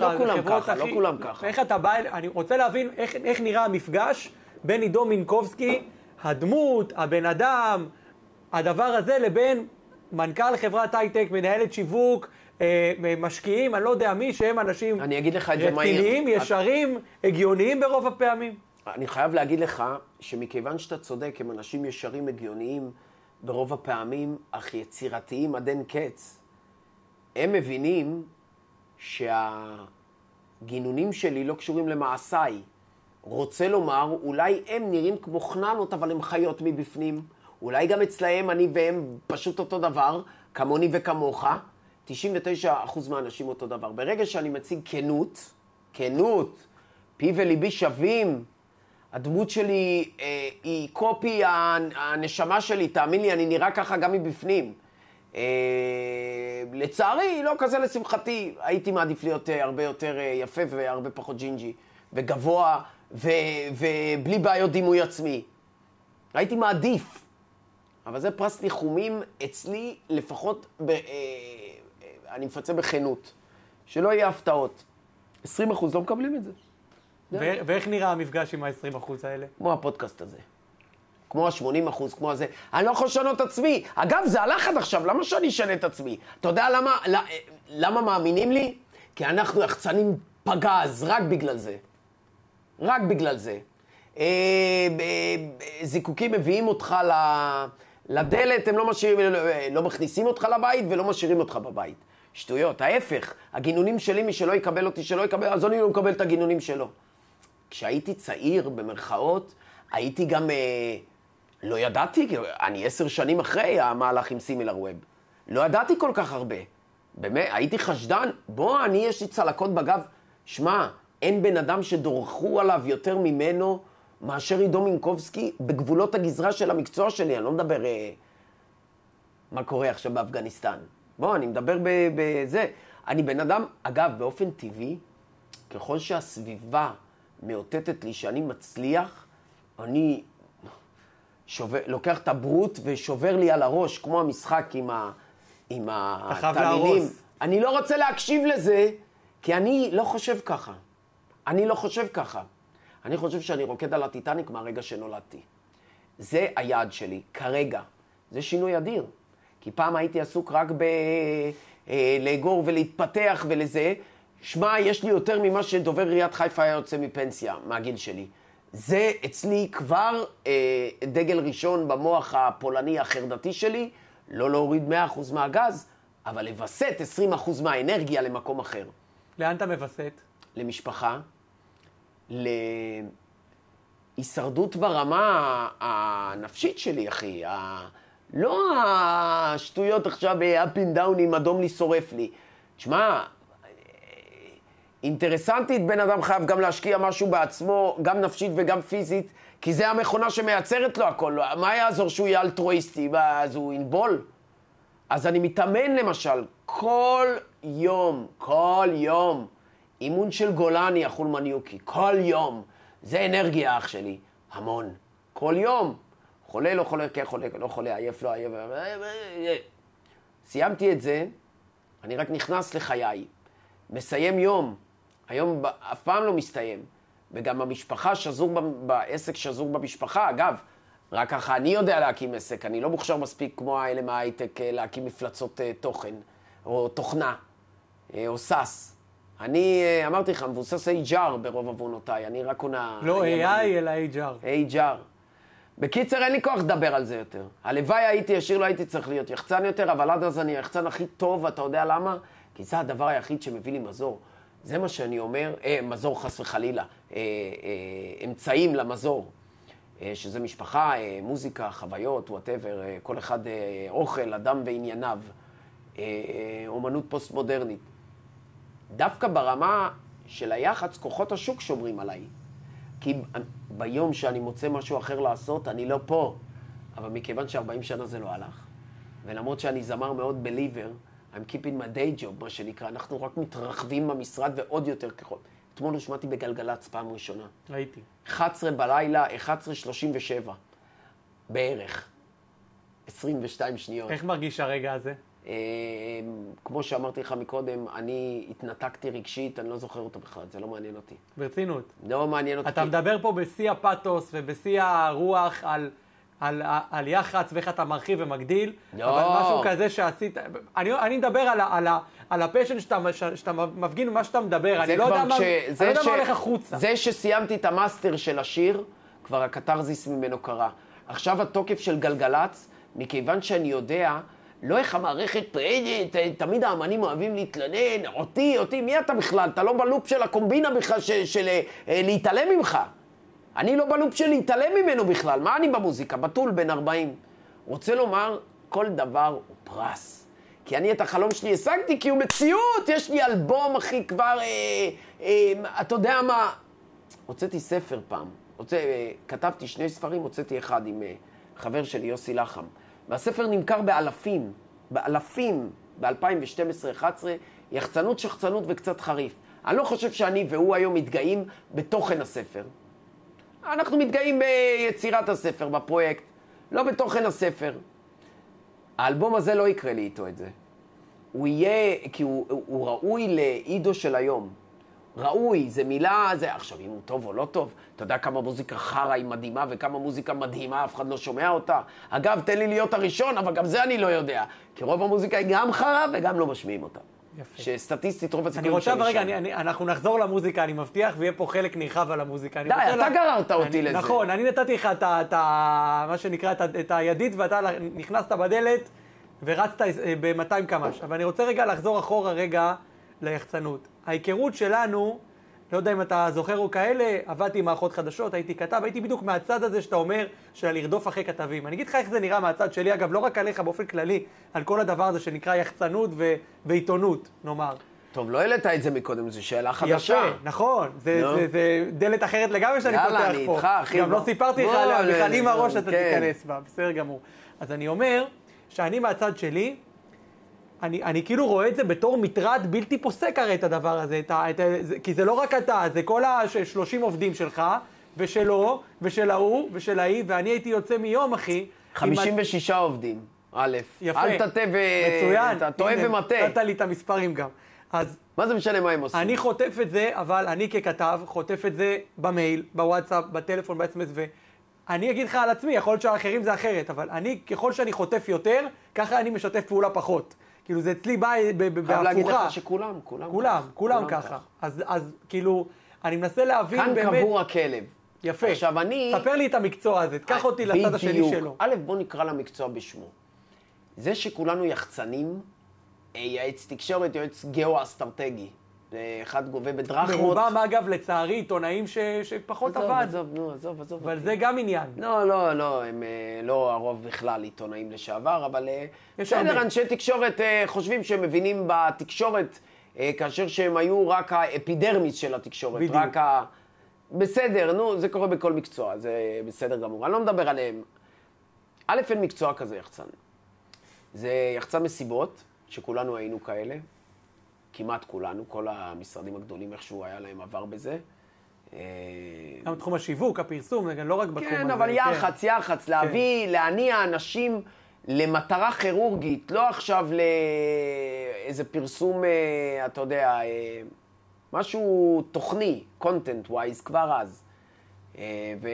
לא כולם ככה, לא כולם ככה. איך אתה בא, אני רוצה להבין איך נראה המפגש בין עידו מינקובסקי, הדמות, הבן אדם, הדבר הזה, לבין מנכ"ל חברת הייטק, מנהלת שיווק, משקיעים, אני לא יודע מי, שהם אנשים... אני אגיד לך את זה מהיר. רציניים, ישרים, הגיוניים ברוב הפעמים. אני חייב להגיד לך שמכיוון שאתה צודק, הם אנשים ישרים, הגיוניים, ברוב הפעמים, אך יצירתיים עד אין קץ, הם מבינים שהגינונים שלי לא קשורים למעשיי. רוצה לומר, אולי הם נראים כמו חננות, אבל הם חיות מבפנים. אולי גם אצלהם, אני והם פשוט אותו דבר, כמוני וכמוך. 99% מהאנשים אותו דבר. ברגע שאני מציג כנות, כנות, פי וליבי שווים, הדמות שלי היא קופי, הנשמה שלי, תאמין לי, אני נראה ככה גם מבפנים. לצערי, לא כזה לשמחתי, הייתי מעדיף להיות הרבה יותר יפה והרבה פחות ג'ינג'י, וגבוה, ובלי בעיות דימוי עצמי. הייתי מעדיף, אבל זה פרס ניחומים אצלי, לפחות, אני מפצה בכנות, שלא יהיה הפתעות. 20% לא מקבלים את זה. ואיך נראה המפגש עם ה-20% האלה? כמו הפודקאסט הזה. כמו ה-80%, כמו הזה. אני לא יכול לשנות את עצמי. אגב, זה הלך עד עכשיו, למה שאני אשנה את עצמי? אתה יודע למה מאמינים לי? כי אנחנו יחצנים פגז, רק בגלל זה. רק בגלל זה. זיקוקים מביאים אותך לדלת, הם לא מכניסים אותך לבית ולא משאירים אותך בבית. שטויות, ההפך. הגינונים שלי, מי שלא יקבל אותי, שלא יקבל, אז אני לא מקבל את הגינונים שלו. כשהייתי צעיר, במרכאות, הייתי גם, לא ידעתי, אני 10 שנים אחרי המהלך עם סימילר ווב. לא ידעתי כל כך הרבה. באמת, הייתי חשדן, בוא, אני יש לי צלקות בגב. שמע, אין בן אדם שדורכו עליו יותר ממנו, מאשר עידו מינקובסקי, בגבולות הגזרה של המקצוע שלי. אני לא מדבר מה קורה עכשיו באפגניסטן. בוא, אני מדבר בזה. אני בן אדם, אגב, באופן טבעי, ככל שהסביבה מאותתת לי שאני מצליח, אני לוקח את הברוט ושובר לי על הראש, כמו המשחק עם התעלילים. אני לא רוצה להקשיב לזה, כי אני לא חושב ככה. אני לא חושב ככה. אני חושב שאני רוקד על הטיטניק מהרגע שנולדתי. זה היעד שלי, כרגע. זה שינוי אדיר. כי פעם הייתי עסוק רק בלאגור ולהתפתח ולזה. שמע, יש לי יותר ממה שדובר עיריית חיפה היה יוצא מפנסיה, מהגיל שלי. זה אצלי כבר דגל ראשון במוח הפולני החרדתי שלי, לא להוריד 100% מהגז, אבל לבסט 20% מהאנרגיה למקום אחר. לאן אתה מבסט? למשפחה, להישרדות ברמה הנפשית שלי, אחי, לא השטויות עכשיו, up and down, עם אדום לי, שורף לי. תשמע, אינטרסנטית, בן אדם חייב גם להשקיע משהו בעצמו, גם נפשית וגם פיזית, כי זה המכונה שמייצרת לו הכל. מה יעזור שהוא יהיה אלטרואיסטי? אז הוא ינבול. אז אני מתאמן למשל, כל יום, אימון של גולני, החול מניוקי, כל יום. זה אנרגיה, אח שלי, המון. כל יום. חולה, לא חולה, כן חולה, לא חולה, עייף, לא עייף. סיימתי את זה, אני רק נכנס לחיי. מסיים יום, היום אף פעם לא מסתיים. וגם המשפחה שזור בעסק, שזור במשפחה. אגב, רק ככה אני יודע להקים עסק, אני לא מוכשר מספיק כמו האלה מההייטק להקים מפלצות תוכן, או תוכנה, או סס. אני אמרתי לך, מבוסס HR ברוב עוונותיי, אני רק עונה... לא AI, אלא HR. HR. בקיצר, אין לי כוח לדבר על זה יותר. הלוואי הייתי ישיר, לא הייתי צריך להיות יחצן יותר, אבל עד אז אני היחצן הכי טוב, אתה יודע למה? כי זה הדבר היחיד שמביא לי מזור. זה מה שאני אומר, מזור חס וחלילה, אמצעים למזור, שזה משפחה, מוזיקה, חוויות, וואטאבר, כל אחד אוכל, אדם בענייניו, אומנות פוסט-מודרנית. דווקא ברמה של היחץ, כוחות השוק שומרים עליי. כי ביום שאני מוצא משהו אחר לעשות, אני לא פה. אבל מכיוון ש40 שנה זה לא הלך. ולמרות שאני זמר מאוד בליבר, I'm keeping my day job, מה שנקרא, אנחנו רק מתרחבים במשרד ועוד יותר ככל. אתמול הושמעתי בגלגלץ פעם ראשונה. ראיתי. 11 בלילה, 11:37 בערך. 22 שניות. איך מרגיש הרגע הזה? כמו שאמרתי לך מקודם, אני התנתקתי רגשית, אני לא זוכר אותו בכלל, זה לא מעניין אותי. ברצינות. לא מעניין אותי. אתה מדבר פה בשיא הפאטוס ובשיא הרוח על יחץ ואיך אתה מרחיב ומגדיל, אבל משהו כזה שעשית, אני מדבר על הפשן שאתה מפגין ומה שאתה מדבר, אני לא יודע מה הולך החוצה. זה שסיימתי את המאסטר של השיר, כבר הקטרזיס ממנו קרה. עכשיו התוקף של גלגלץ, מכיוון שאני יודע, לא איך המערכת פועדת, תמיד האמנים אוהבים להתלנן, אותי, מי אתה בכלל? אתה לא בלופ של הקומבינה בכלל של להתעלם ממך. אני לא בלופ של להתעלם ממנו בכלל, מה אני במוזיקה? בטול בן 40. רוצה לומר, כל דבר הוא פרס. כי אני את החלום שלי השגתי, כי הוא מציאות, יש לי אלבום אחי כבר, אתה יודע מה? הוצאתי ספר פעם, כתבתי 2 ספרים, הוצאתי אחד עם חבר שלי יוסי לחם. והספר נמכר באלפים, ב-2012-2011, יחצנות, שחצנות וקצת חריף. אני לא חושב שאני והוא היום מתגאים בתוכן הספר. אנחנו מתגאים ביצירת הספר, בפרויקט, לא בתוכן הספר. האלבום הזה לא יקרה לי איתו את זה. הוא יהיה, כי הוא ראוי לעידו של היום. ראוי, זה מילה, זה... עכשיו, אם הוא טוב או לא טוב, אתה יודע כמה מוזיקה חרה היא מדהימה וכמה מוזיקה מדהימה, אף אחד לא שומע אותה. אגב, תן לי להיות הראשון, אבל גם זה אני לא יודע. כי רוב המוזיקה היא גם חרה וגם לא משמיעים אותה. יפה. שסטטיסטית רוב הסיכויים שאני שומע. אני רוצה ברגע, אנחנו נחזור למוזיקה, אני מבטיח, ויהיה פה חלק נרחב על המוזיקה. די, אתה גררת אותי לזה. נכון, אני נתתי לך את מה שנקרא, את הידית, ואתה נכנסת בדלת ורצת ב-200 קמ"ש. אבל אני רוצה רגע לחזור אחורה רגע ליחצנות. ההיכרות שלנו, לא יודע אם אתה זוכר או כאלה, עבדתי עם מערכות חדשות, הייתי כתב, הייתי בדיוק מהצד הזה שאתה אומר, של לרדוף אחרי כתבים. אני אגיד לך איך זה נראה מהצד שלי, אגב, לא רק עליך, באופן כללי, על כל הדבר הזה שנקרא יחצנות ועיתונות, נאמר. טוב, לא העלית את זה מקודם, זו שאלה חדשה. יפה, נכון. זה דלת אחרת לגמרי שאני פותח פה. יאללה, אני איתך, אחי. גם לא סיפרתי לך עליה, בכלל עם הראש אתה תיכנס בה, בסדר גמור. אז אני אומר שאני מהצד שלי, אני כאילו רואה את זה בתור מטרד בלתי פוסק הרי את הדבר הזה, כי זה לא רק אתה, זה כל ה-30 עובדים שלך, ושלו, ושל ההוא, ושל ההיא, ואני הייתי יוצא מיום, אחי. 56 עובדים, א', אל תטה טועה ומטה. מצוין, נתת לי את המספרים גם. מה זה משנה מה הם עושים? אני חוטף את זה, אבל אני ככתב חוטף את זה במייל, בוואטסאפ, בטלפון, ב-SMS, אני אגיד לך על עצמי, יכול להיות שהאחרים זה אחרת, אבל אני, ככל שאני חוטף יותר, ככה אני משתף פעולה פחות. כאילו זה אצלי בא בהפוכה. חייב להגיד לך שכולם, כולם ככה. אז כאילו, אני מנסה להבין כאן באמת... כאן קבור הכלב. יפה. עכשיו אני... ספר לי את המקצוע הזה, תקח אותי לצד השני שלו. א', בוא נקרא למקצוע בשמו. זה שכולנו יחצנים, יועץ תקשורת, יועץ גאו-אסטרטגי. אחד גובה בדרחמות. ברובם, אגב, לצערי, עיתונאים שפחות עבד. עזוב. אבל זה גם עניין. לא, הם לא הרוב בכלל עיתונאים לשעבר, אבל בסדר, אנשי תקשורת חושבים שהם מבינים בתקשורת, כאשר שהם היו רק האפידרמיס של התקשורת. בדיוק. רק בסדר, זה קורה בכל מקצוע, זה בסדר גמור. אני לא מדבר עליהם. א', אין מקצוע כזה יחצן. זה יחצן מסיבות, שכולנו היינו כאלה. כמעט כולנו, כל המשרדים הגדולים איכשהו היה להם עבר בזה. גם בתחום השיווק, הפרסום, לא רק בתחום הזה. כן, אבל יחץ, להביא, להניע אנשים למטרה כירורגית, לא עכשיו לאיזה פרסום, אתה יודע, משהו תוכני, content wise, כבר אז.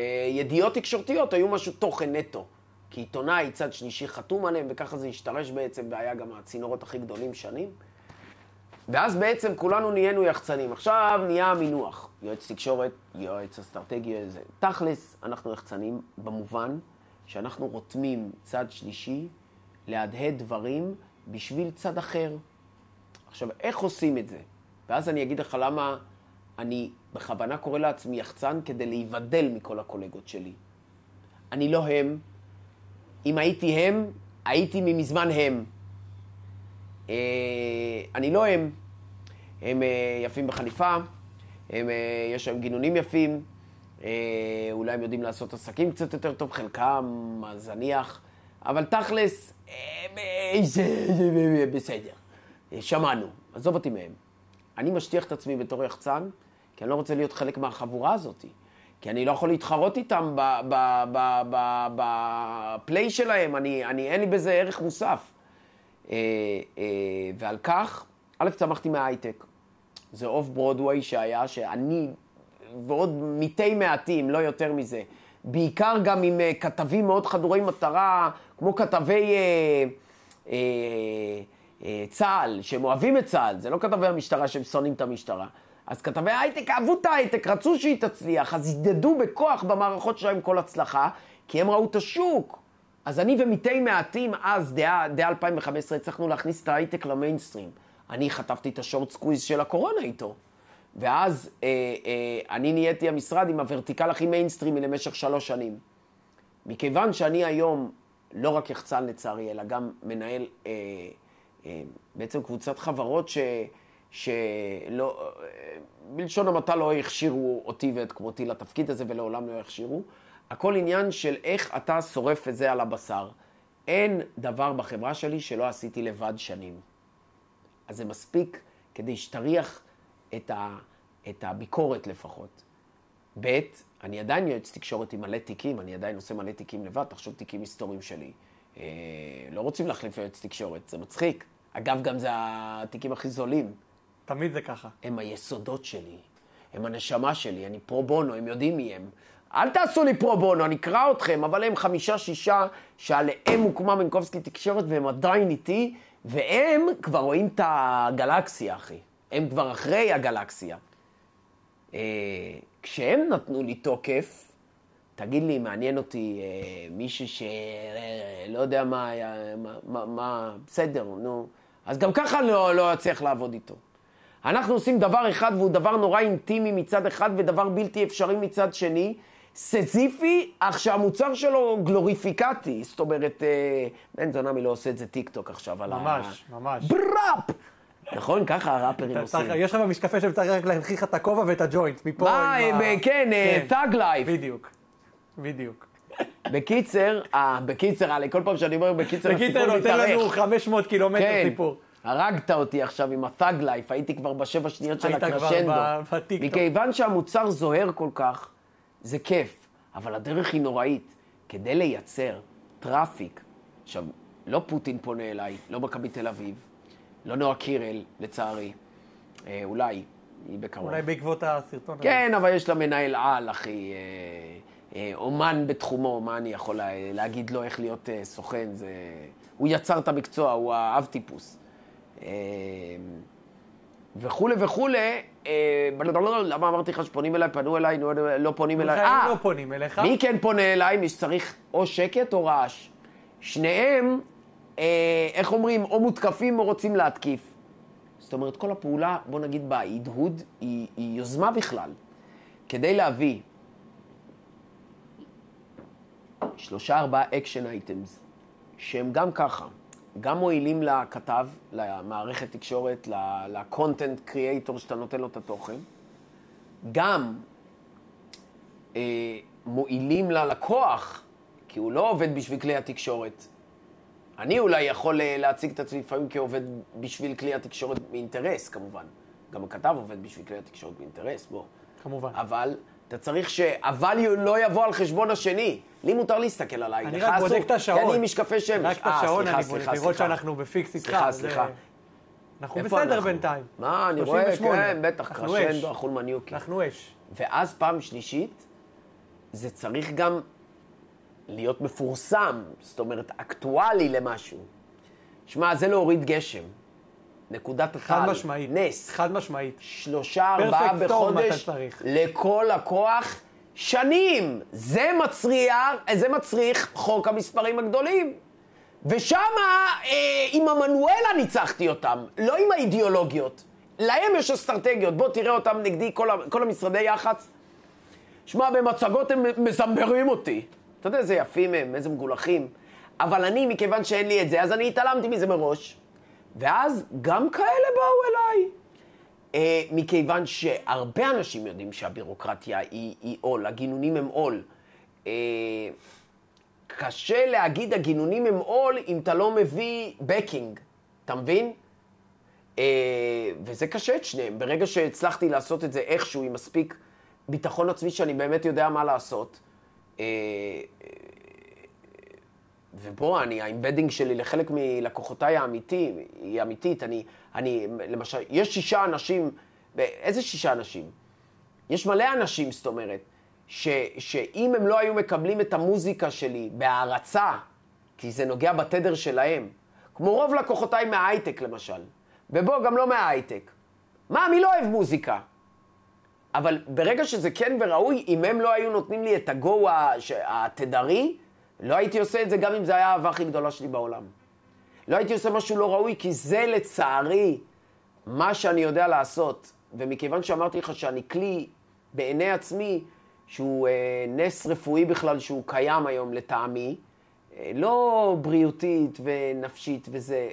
וידיעות תקשורתיות היו משהו תוכן נטו. כי עיתונאי צד שלישי חתום עליהם, וככה זה השתרש בעצם, והיה גם הצינורות הכי גדולים שנים. ואז בעצם כולנו נהיינו יחצנים. עכשיו נהיה מינוח. יועץ תקשורת, יועץ אסטרטגיה, זה. תכלס, אנחנו יחצנים במובן שאנחנו רותמים צד שלישי להדהד דברים בשביל צד אחר. עכשיו, איך עושים את זה? ואז אני אגיד לך למה אני בכוונה קורא לעצמי יחצן כדי להיבדל מכל הקולגות שלי. אני לא הם. אם הייתי הם, הייתי ממזמן הם. אני לא הם. הם יפים בחליפה, יש שם גינונים יפים, אולי הם יודעים לעשות עסקים קצת יותר טוב, חלקם זניח, אבל תכלס, בסדר, שמענו, עזוב אותי מהם. אני משטיח את עצמי בתור יחצן, כי אני לא רוצה להיות חלק מהחבורה הזאת, כי אני לא יכול להתחרות איתם בפליי שלהם, אין לי בזה ערך מוסף. ועל כך, א' צמחתי מההייטק. זה אוף ברודווי שהיה, שאני ועוד מיתי מעטים, לא יותר מזה. בעיקר גם עם כתבים מאוד חדורי מטרה, כמו כתבי צה"ל, שהם אוהבים את צה"ל, זה לא כתבי המשטרה שהם שונאים את המשטרה. אז כתבי ההייטק אהבו את ההייטק, רצו שהיא תצליח, אז ידדו בכוח במערכות שלהם כל הצלחה, כי הם ראו את השוק. אז אני ומיתי מעטים, אז דה 2015, הצלחנו להכניס את ההייטק למיינסטרים. אני חטפתי את השורט סקוויז של הקורונה איתו. ואז אני נהייתי המשרד עם הוורטיקל הכי מיינסטרימי למשך 3 שנים. מכיוון שאני היום לא רק יחצן לצערי, אלא גם מנהל בעצם קבוצת חברות שלא, בלשון המעטה לא יכשירו אותי ואת כמותי לתפקיד הזה ולעולם לא יכשירו. הכל עניין של איך אתה שורף את זה על הבשר. אין דבר בחברה שלי שלא עשיתי לבד שנים. אז זה מספיק כדי שתריח את הביקורת לפחות. ב' אני עדיין יועץ תקשורת עם מלא תיקים, אני עדיין עושה מלא תיקים לבד, תחשוב תיקים היסטוריים שלי. לא רוצים להחליף יועץ תקשורת, זה מצחיק. אגב, גם זה התיקים הכי זולים. תמיד זה ככה. הם היסודות שלי, הם הנשמה שלי, אני פרו בונו, הם יודעים מי הם. אל תעשו לי פרו בונו, אני אקרא אתכם, אבל הם 5-6 שעליהם הוקמה מינקובסקי תקשורת והם עדיין איתי, והם כבר רואים את הגלקסיה, אחי. הם כבר אחרי הגלקסיה. כשהם נתנו לי תוקף, תגיד לי, מעניין אותי מישהו שלא יודע מה היה, בסדר, נו. אז גם ככה לא אצליח לעבוד איתו. אנחנו עושים דבר אחד, והוא דבר נורא אינטימי מצד אחד, ודבר בלתי אפשרי מצד שני, סזיפי, אך שהמוצר שלו גלוריפיקטי. זאת אומרת, אין זונמי לא עושה את זה טיק טוק עכשיו. ממש, ממש. בראפ! נכון, ככה הראפרים עושים. יש לך במשקפה שצריך רק להנחיך את הכובע ואת הג'וינט, מפה עם ה... כן, תג לייף. בדיוק, בדיוק. בקיצר, כל פעם שאני אומר בקיצר, הסיפור מתארך. בקיצר נותן לנו 500 קילומטר סיפור. הרגת אותי עכשיו עם התג לייף, הייתי כבר 7 שניות של הקרשנדו. מכיוון שהמוצר זוהר כל כך, זה כיף, אבל הדרך היא נוראית. כדי לייצר טראפיק, עכשיו, לא פוטין פונה אליי, לא מכבי תל אביב, לא נועה קירל, לצערי. אולי, היא בקרוב. אולי בעקבות הסרטון. כן, אבל יש לה מנהל על, אחי. אומן בתחומו, מה אני יכול להגיד לו איך להיות סוכן? זה... הוא יצר את המקצוע, הוא האב טיפוס. וכו' וכו'. למה אמרתי לך שפונים אליי, פנו אליי, לא פונים אליי? הם לא פונים אליך. מי כן פונה אליי? מי שצריך או שקט או רעש. שניהם... איך אומרים, או מותקפים או רוצים להתקיף. זאת אומרת, כל הפעולה, בוא נגיד בה, ההדהוד, היא יוזמה בכלל. כדי להביא 3-4 אקשן אייטמס, שהם גם ככה, גם מועילים לכתב, למערכת תקשורת, לקונטנט קריאייטור שאתה נותן לו את התוכן, גם מועילים ללקוח, כי הוא לא עובד בשביל כלי התקשורת, אני אולי יכול להציג את עצמי לפעמים כעובד בשביל כלי התקשורת מאינטרס, כמובן. גם הכתב עובד בשביל כלי התקשורת מאינטרס, בוא. כמובן. אבל אתה צריך אבל לא יבוא על חשבון השני. לי מותר להסתכל עליי. אני רק בודק את השעון. כי אני משקפי שמש. רק את השעון, אני בודק. לראות שאנחנו בפיקס איתך. סליחה. אנחנו בסדר בינתיים. מה, אני רואה, כן, בטח. קרשנדו, החול מניוקי. אנחנו אש. ואז פעם שלישית, זה צריך גם... להיות מפורסם, זאת אומרת, אקטואלי למשהו. שמע, זה להוריד גשם. נקודת חד משמעית, נס. חד משמעית. 3-4 בחודש לכל לקוח, שנים. זה מצריך חוק המספרים הגדולים. ושמה עם המנואלה ניצחתי אותם, לא עם האידיאולוגיות. להם יש אסטרטגיות, בוא תראה אותם נגדי, כל המשרדי יח"צ. שמע, במצגות הם מזמברים אותי. אתה יודע איזה יפים הם, איזה מגולחים. אבל אני, מכיוון שאין לי את זה, אז אני התעלמתי מזה מראש. ואז גם כאלה באו אליי. מכיוון שהרבה אנשים יודעים שהבירוקרטיה היא עול, הגינונים הם עול. קשה להגיד הגינונים הם עול אם אתה לא מביא בקינג, אתה מבין? וזה קשה את שניהם. ברגע שהצלחתי לעשות את זה איכשהו עם מספיק ביטחון עצמי שאני באמת יודע מה לעשות, ובוא, האמבדינג שלי לחלק מלקוחותיי היא אמיתית. אני, למשל, יש 6 אנשים, איזה 6 אנשים? יש מלא אנשים, זאת אומרת, שאם הם לא היו מקבלים את המוזיקה שלי בהערצה, כי זה נוגע בתדר שלהם, כמו רוב לקוחותיי מההייטק למשל, ובוא, גם לא מההייטק. מה, מי לא אוהב מוזיקה? אבל ברגע שזה כן וראוי, אם הם לא היו נותנים לי את הגו התדרי, לא הייתי עושה את זה גם אם זה היה האהבה הכי גדולה שלי בעולם. לא הייתי עושה משהו לא ראוי, כי זה לצערי מה שאני יודע לעשות. ומכיוון שאמרתי לך שאני כלי בעיני עצמי, שהוא נס רפואי בכלל שהוא קיים היום לטעמי, לא בריאותית ונפשית וזה,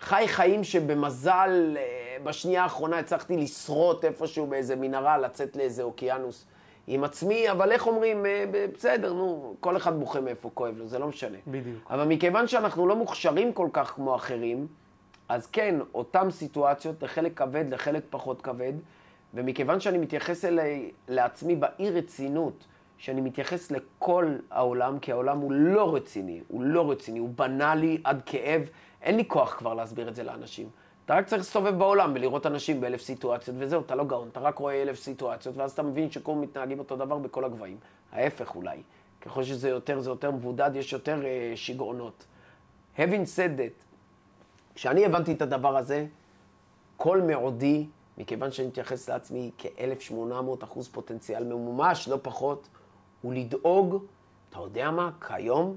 חי חיים שבמזל בשנייה האחרונה הצלחתי לשרוט איפשהו באיזה מנהרה, לצאת לאיזה אוקיינוס עם עצמי, אבל איך אומרים, בסדר, נו, כל אחד בוכה מאיפה כואב לו, זה לא משנה. בדיוק. אבל מכיוון שאנחנו לא מוכשרים כל כך כמו אחרים, אז כן, אותם סיטואציות, לחלק כבד, לחלק פחות כבד, ומכיוון שאני מתייחס לעצמי באי רצינות, שאני מתייחס לכל העולם, כי העולם הוא לא רציני, הוא בנאלי עד כאב, אין לי כוח כבר להסביר את זה לאנשים. אתה רק צריך לסובב בעולם ולראות אנשים באלף סיטואציות, וזהו, אתה לא גאון, אתה רק רואה 1000 סיטואציות, ואז אתה מבין שכל מתנהגים אותו דבר בכל הגבהים. ההפך אולי. ככל שזה יותר, זה יותר מבודד, יש יותר שגעונות. Having said that, כשאני הבנתי את הדבר הזה, כל מעודי, מכיוון שאני מתייחס לעצמי כ-1800% פוטנציאל ממומש, לא פחות, הוא לדאוג, אתה יודע מה, כיום,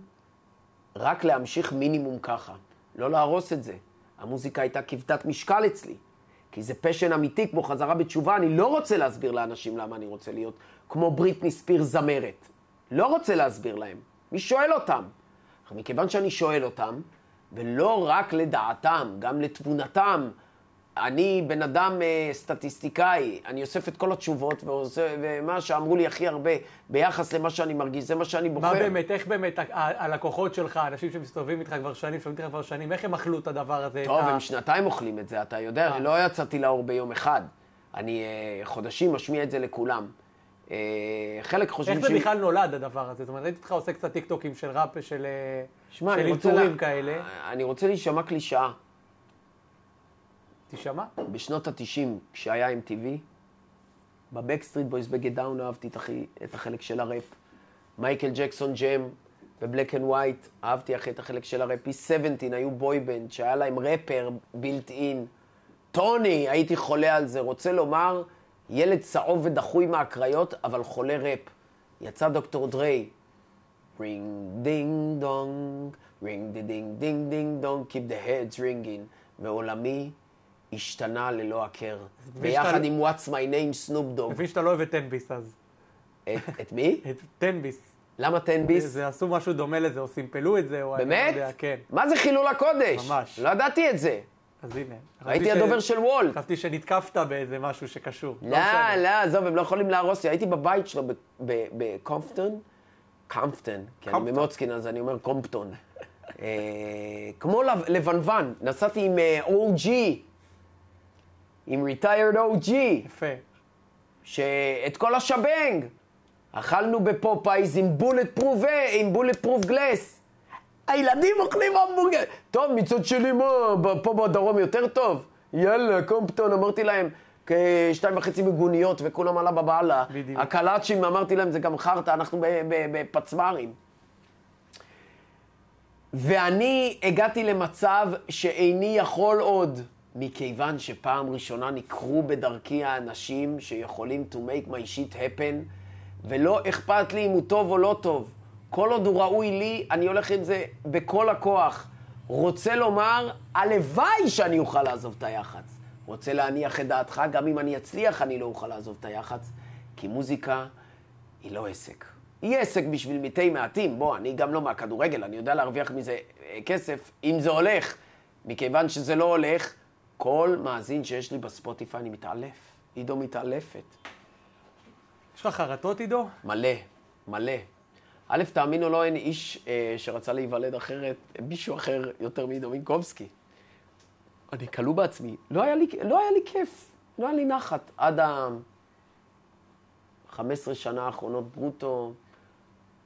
רק להמשיך מינימום ככה. לא להרוס את זה. המוזיקה הייתה כבדת משקל אצלי, כי זה פשן אמיתי, כמו חזרה בתשובה, אני לא רוצה להסביר לאנשים למה אני רוצה להיות כמו בריטני ספיר זמרת. לא רוצה להסביר להם. מי שואל אותם? מכיוון שאני שואל אותם, ולא רק לדעתם, גם לתבונתם, אני בן אדם סטטיסטיקאי, אני אוסף את כל התשובות, ומה שאמרו לי הכי הרבה ביחס למה שאני מרגיש, זה מה שאני בוחר. מה באמת, איך באמת הלקוחות שלך, האנשים שמסתובבים איתך כבר שנים, איך הם אכלו את הדבר הזה? טוב, הם שנתיים אוכלים את זה, אתה יודע, אני לא יצאתי לאור ביום אחד. אני חודשים משמיע את זה לכולם. חלק חושבים איך זה בכלל נולד הדבר הזה? זאת אומרת, ראיתי אותך עושה קצת טיקטוקים של ראפ, של איתורים כאלה. אני רוצה להישמע קלישאה. תשמע? בשנות ה-90, כשהיה עם טבעי, בבקסטריט בויז בגדאון אהבתי את החלק של הראפ. מייקל ג'קסון ג'ם, בבלק אנד ווייט, אהבתי אחרי את החלק של הראפ. P17 היו בויבנד, שהיה להם רפר בילט אין. טוני, הייתי חולה על זה, רוצה לומר, ילד צהוב ודחוי מהקריות, אבל חולה ראפ. יצא דוקטור דרי. Ring ding dong, ring the ding ding ding dong, keep the heads ringing. ועולמי, השתנה ללא הכר, ביחד עם What's My Name, Snoop Dogg. לפי שאתה לא אוהב את 10 ביס אז. את מי? את 10 ביס. למה 10 ביס? זה עשו משהו דומה לזה, או סימפלו את זה, או אני לא יודע, כן. מה זה חילול הקודש? ממש. לא ידעתי את זה. אז הנה. הייתי הדובר של וולט. חשבתי שנתקפת באיזה משהו שקשור. לא, לא, זו, הם לא יכולים להרוס לי. הייתי בבית שלו בקומפטון, כי אני ממוצקין, אז אני אומר קומפטון. כמו לבנוון, נסעתי עם OG. עם retired OG, יפה. שאת כל השבנג, אכלנו בפופאיז עם בולט פרוף גלס. הילדים אוכלים המבורגר. טוב, מצד שלי מה, פה בדרום יותר טוב? יאללה, קומפטון, אמרתי להם, 2.5 מגוניות וכולם עלה בבעלה. בדיוק. הקלאצ'ים, אמרתי להם, זה גם חרטה, אנחנו בפצמרים. ואני הגעתי למצב שאיני יכול עוד. מכיוון שפעם ראשונה נקרו בדרכי האנשים שיכולים to make my shit happen, ולא אכפת לי אם הוא טוב או לא טוב. כל עוד הוא ראוי לי, אני הולך עם זה בכל הכוח. רוצה לומר, הלוואי שאני אוכל לעזוב את היחץ. רוצה להניח את דעתך, גם אם אני אצליח, אני לא אוכל לעזוב את היחץ, כי מוזיקה היא לא עסק. היא עסק בשביל מתי מעטים. בוא, אני גם לא מהכדורגל, אני יודע להרוויח מזה כסף, אם זה הולך. מכיוון שזה לא הולך, כל מאזין שיש לי בספוטיפיי אני מתעלף. עידו מתעלפת. יש לך חרטות, עידו? מלא, מלא. א', תאמין או לא, אין איש שרצה להיוולד אחרת, מישהו אחר יותר מעידו מינקובסקי. אני קלו בעצמי. לא היה לי כיף, לא היה לי נחת. עד 15 שנה האחרונות ברוטו,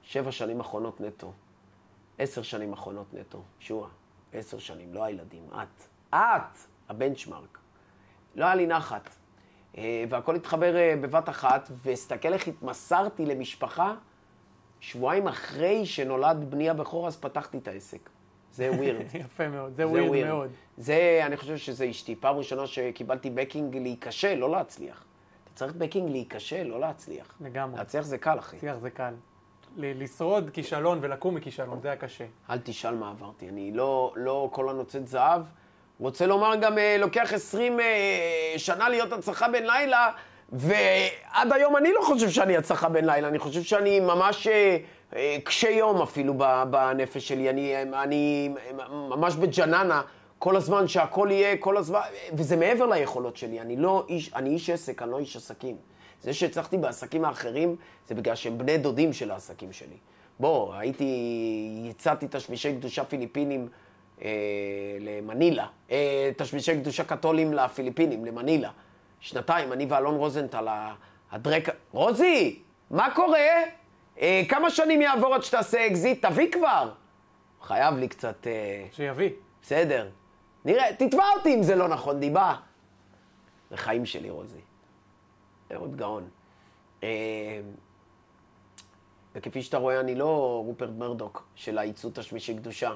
7 שנים האחרונות נטו, 10 שנים האחרונות נטו. שואה, 10 שנים, לא הילדים, את, הבנצ'מרק. לא היה לי נחת. והכל התחבר בבת אחת, והסתכל איך התמסרתי למשפחה, שבועיים אחרי שנולד בני הבכור, אז פתחתי את העסק. זה ווירד. יפה מאוד, זה ווירד מאוד. זה, אני חושב שזה אשתי. פעם ראשונה שקיבלתי בקינג להיקשה, לא להצליח. אתה צריך בקינג להיקשה, לא להצליח. לגמרי. להצליח זה קל, אחי. להצליח זה קל. לשרוד כישלון ולקום מכישלון, זה היה קשה. אל תשאל מה עברתי, אני לא כל הנוצאת זהב. רוצה לומר גם, לוקח 20 שנה להיות הצלחה בין לילה, ועד היום אני לא חושב שאני הצלחה בין לילה, אני חושב שאני ממש קשה יום אפילו בנפש שלי, אני ממש בג'ננה, כל הזמן שהכל יהיה, כל הזמן, וזה מעבר ליכולות שלי, אני איש עסק, אני לא איש עסקים. זה שהצלחתי בעסקים האחרים, זה בגלל שהם בני דודים של העסקים שלי. בוא, יצאתי תשמישי קדושה פיליפינים למנילה, תשמישי קדושה קתולים לפיליפינים, למנילה. שנתיים, אני ואלון רוזנטל, הדרק... רוזי, מה קורה? כמה שנים יעבור עד שתעשה אקזיט? תביא כבר. חייב לי קצת... שיביא. בסדר. נראה, תתבע אותי אם זה לא נכון, דיבה. זה חיים שלי, רוזי. מאוד גאון. וכפי שאתה רואה, אני לא רופרט מרדוק של העיצות השמישי קדושה.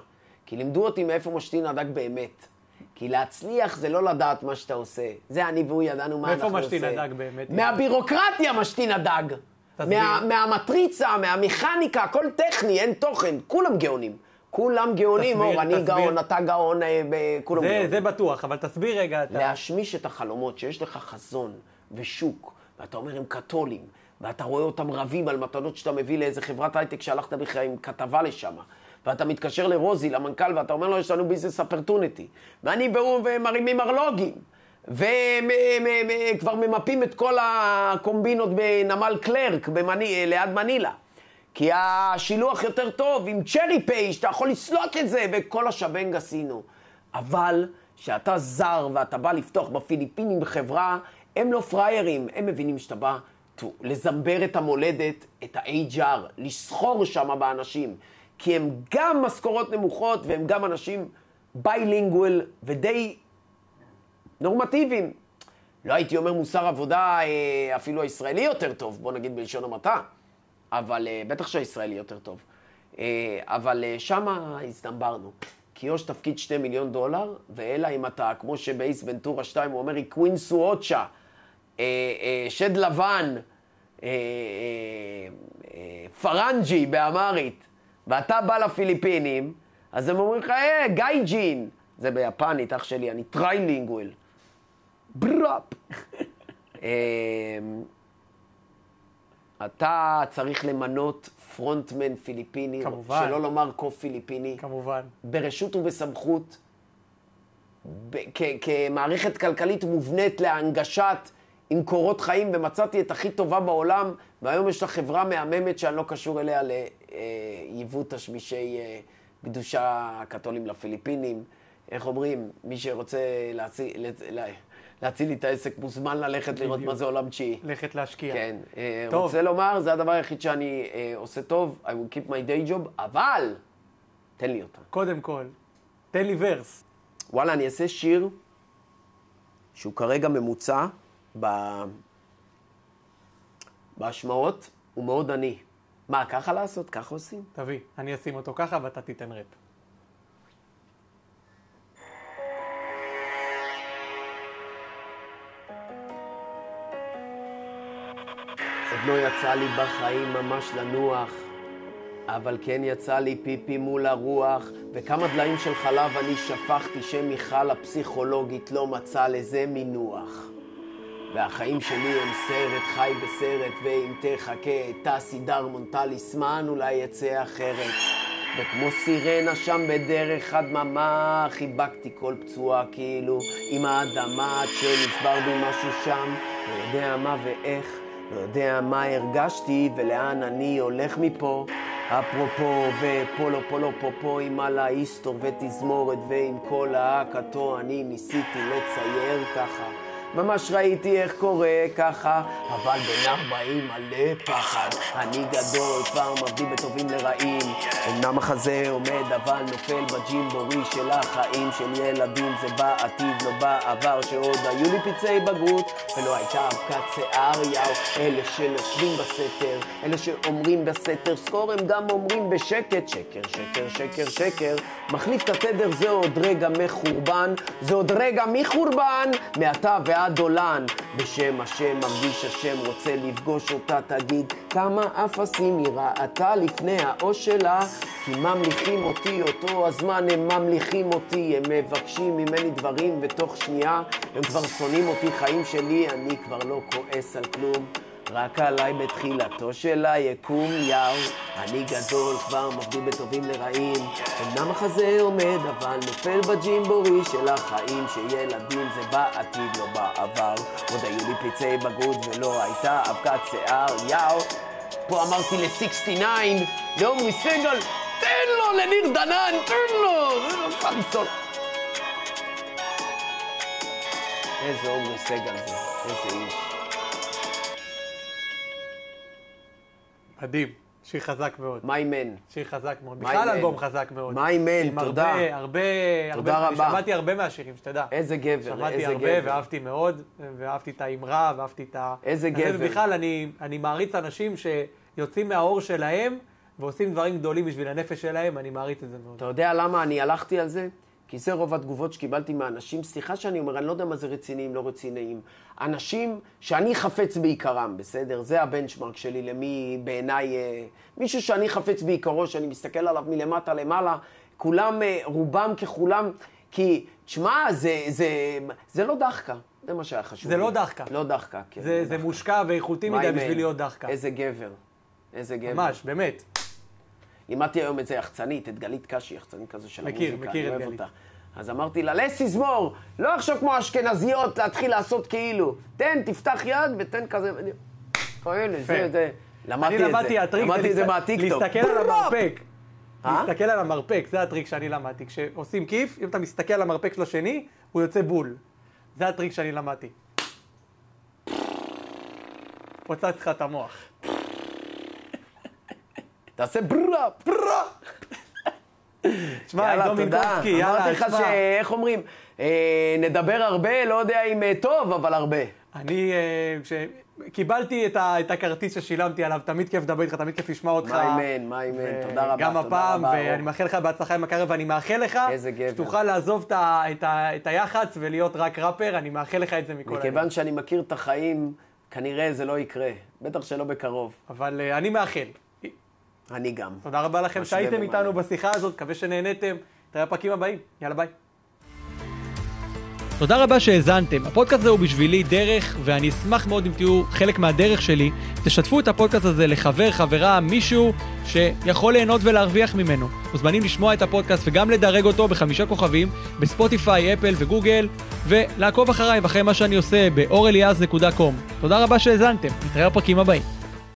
כי לימדו אותי מאיפה משתין הדק באמת. כי להצליח זה לא לדעת מה שאתה עושה. זה אני והוא ידענו מה אנחנו עושה. מאיפה משתין הדג באמת? מהבירוקרטיה משתין הדג. מהמטריצה, מהמכניקה, הכל טכני, אין תוכן. כולם גאונים. כולם גאונים, אור, אני גאון, אתה גאון, כולם גאונים. זה בטוח, אבל תסביר רגע אתה. להשמיש את החלומות, שיש לך חזון ושוק, ואתה אומר הם קתולים, ואתה רואה אותם רבים על מתנות שאתה מביא לאיזה חברת הייטק שהלכת בכלל עם כתבה לשם. ואתה מתקשר לרוזי, למנכ"ל, ואתה אומר לו, יש לנו ביזנס אפרטוניטי. ואני והוא מרימים ארלוגים, וכבר ממפים את כל הקומבינות בנמל קלרק, ליד מנילה. כי השילוח יותר טוב, עם צ'רי פיי, שאתה יכול לסלוט את זה, וכל השבנג עשינו. אבל, שאתה זר, ואתה בא לפתוח בפיליפינים בחברה, הם לא פריירים, הם מבינים שאתה בא לזמבר את המולדת, את ה-HR, לסחור שם באנשים. כי הם גם משכורות נמוכות, והם גם אנשים ביילינגואל ודי נורמטיביים. לא הייתי אומר מוסר עבודה אפילו הישראלי יותר טוב, בוא נגיד בלשון המעטה, אבל בטח שהישראלי יותר טוב. אבל שמה הסתמברנו, כי יש תפקיד $2 מיליון, ואלא אם אתה, כמו שבאיס ונטורה 2, הוא אומר, היא קווין סואוצ'ה, שד לבן, פרנג'י באמרית, ואתה בא לפיליפינים, אז הם אומרים לך, גייג'ין. זה ביפנית, אח שלי, אני טריילינגואל. בראפ. אתה צריך למנות פרונטמן פיליפיני, כמובן. שלא לומר קוף פיליפיני. כמובן. ברשות ובסמכות, כמערכת כלכלית מובנית להנגשת עם קורות חיים, ומצאתי את הכי טובה בעולם, והיום יש לה חברה מהממת שאני לא קשור אליה ליבוא תשמישי קדושה קתולים לפיליפינים. איך אומרים? מי שרוצה להציל את העסק מוזמן ללכת לראות מה זה עולם צ'י. ללכת להשקיע. כן. טוב. רוצה לומר, זה הדבר היחיד שאני עושה טוב, I will keep my day job, אבל תן לי אותה. קודם כל, תן לי ורס. וואלה, אני אעשה שיר שהוא כרגע ממוצע, בהשמעות הוא מאוד עני. מה, ככה לעשות? ככה עושים? תביא, אני אשים אותו ככה ואתה תיתן רפ. עוד לא יצא לי בחיים ממש לנוח, אבל כן יצא לי פיפי מול הרוח, וכמה דליים של חלב אני שפכתי שמיכל הפסיכולוגית לא מצא לזה מינוח. והחיים שלי הם סרט, חי בסרט, ואם תחכה תעשי דרמון תליסמן אולי יצא אחרת. וכמו סירנה שם בדרך הדממה חיבקתי כל פצוע כאילו עם האדמה עד שנצבר בי משהו שם. לא יודע מה ואיך, לא יודע מה הרגשתי ולאן אני הולך מפה. אפרופו ופולו פולו פופו עם על ההיסטור ותזמורת ועם כל ההקתו אני ניסיתי לצייר ככה. ממש ראיתי איך קורה ככה, אבל בין 40 מלא פחד. אני גדול, כבר מבדיל בטובים לרעים. אמנם החזה עומד, אבל נופל בג'ימבורי של החיים של ילדים. זה בעתיד, לא בעבר, שעוד היו לי פיצי בגרות, ולא הייתה אבקת שיער יאו. אלה שנושבים בסתר, אלה שאומרים בסתר סקור, הם גם אומרים בשקט. שקר, שקר, שקר, שקר. מחליף את התדר, זה עוד רגע מחורבן. זה עוד רגע מחורבן, מעטה ועד. דולן, בשם השם מרגיש השם רוצה לפגוש אותה, תגיד כמה אפסים היא ראתה לפני האוש שלה, כי ממליכים אותי אותו הזמן, הם ממליכים אותי, הם מבקשים ממני דברים ותוך שנייה הם כבר שונאים אותי. חיים שלי, אני כבר לא כועס על כלום, רק עליי בתחילתו של היקום. יאו, אני גדול, כבר מבדיל בטובים לרעים. אמנם החזה עומד, אבל נופל בג'ימבורי של החיים, שילדים זה בעתיד, לא בעבר. עוד היו לי פיצי בגרות ולא הייתה אבקת שיער. יאו, פה אמרתי ל-69, לעומרי סגול, תן לו לניר דנן, תן לו! איזה עומרי סגול זה, איזה איש. מדהים, שיר חזק מאוד. My Man. שיר חזק מאוד. בכלל אלבום חזק מאוד. My Man, תודה. תודה רבה. שמעתי הרבה מהשירים, שתדע. איזה גבר, איזה גבר. שמעתי הרבה ואהבתי מאוד, ואהבתי את האמרה, ואהבתי את ה... איזה גבר. ובכלל, אני מעריץ אנשים שיוצאים מהאור שלהם, ועושים דברים גדולים בשביל הנפש שלהם, אני מעריץ את זה מאוד. אתה יודע למה אני הלכתי על זה? כי זה רוב התגובות שקיבלתי מהאנשים. סליחה שאני אומר, אני לא יודע מה זה רציניים, לא רציניים. אנשים שאני חפץ בעיקרם, בסדר? זה הבנצ'מרק שלי למי בעיניי, מישהו שאני חפץ בעיקרו, שאני מסתכל עליו מלמטה למעלה, כולם, רובם ככולם, כי תשמע, זה לא דחקה. זה מה שהיה חשוב. זה לא דחקה. לא דחקה, כן. זה מושקע ואיכותי מדי בשביל להיות דחקה. איזה גבר. איזה גבר. ממש, באמת. לימדתי היום את זה יחצנית, את גלית קשי, יחצנית כזו של המוזיקה. מכיר את גלית. אז אמרתי לה, לס תזמור, לא עכשיו כמו אשכנזיות להתחיל לעשות כאילו. תן, תפתח יד ותן כזה... חיילי, זה... למדתי את זה. אני למדתי הטריק זה להסתכל על המרפק. להסתכל על המרפק, זה הטריק שאני למדתי. כשעושים כיף, אם אתה מסתכל על המרפק של השני, הוא יוצא בול. זה הטריק שאני למדתי. פוצץ לך את המוח. תעשה בררה, בררה. תשמע, עידו מינקובסקי, יאללה, תשמע. אמרתי לך שאיך אומרים, נדבר הרבה, לא יודע אם טוב, אבל הרבה. אני, כשקיבלתי את הכרטיס ששילמתי עליו, תמיד כיף לדבר איתך, תמיד כיף לשמוע אותך. מה אימן, תודה רבה. גם הפעם, ואני מאחל לך בהצלחה עם הקריירה, ואני מאחל לך שתוכל לעזוב את היח"צ ולהיות רק ראפר, אני מאחל לך את זה מכל הלב. מכיוון שאני מכיר את החיים, כנראה זה לא יקרה, בטח שלא בקרוב. אבל אני מאחל. אני גם. תודה רבה לכם שהייתם איתנו בשיחה הזאת, מקווה שנהנתם, תראה הפרקים הבאים, יאללה ביי. תודה רבה שהאזנתם, הפודקאסט הזה הוא בשבילי דרך, ואני אשמח מאוד אם תהיו חלק מהדרך שלי, תשתפו את הפודקאסט הזה לחבר, חברה, מישהו שיכול ליהנות ולהרוויח ממנו. מוזמנים לשמוע את הפודקאסט וגם לדרג אותו ב5 כוכבים, בספוטיפיי, אפל וגוגל, ולעקוב אחריי ואחרי מה שאני עושה באורליאז.com. תודה רבה שהאזנתם, נתראה בפרקים הבאים.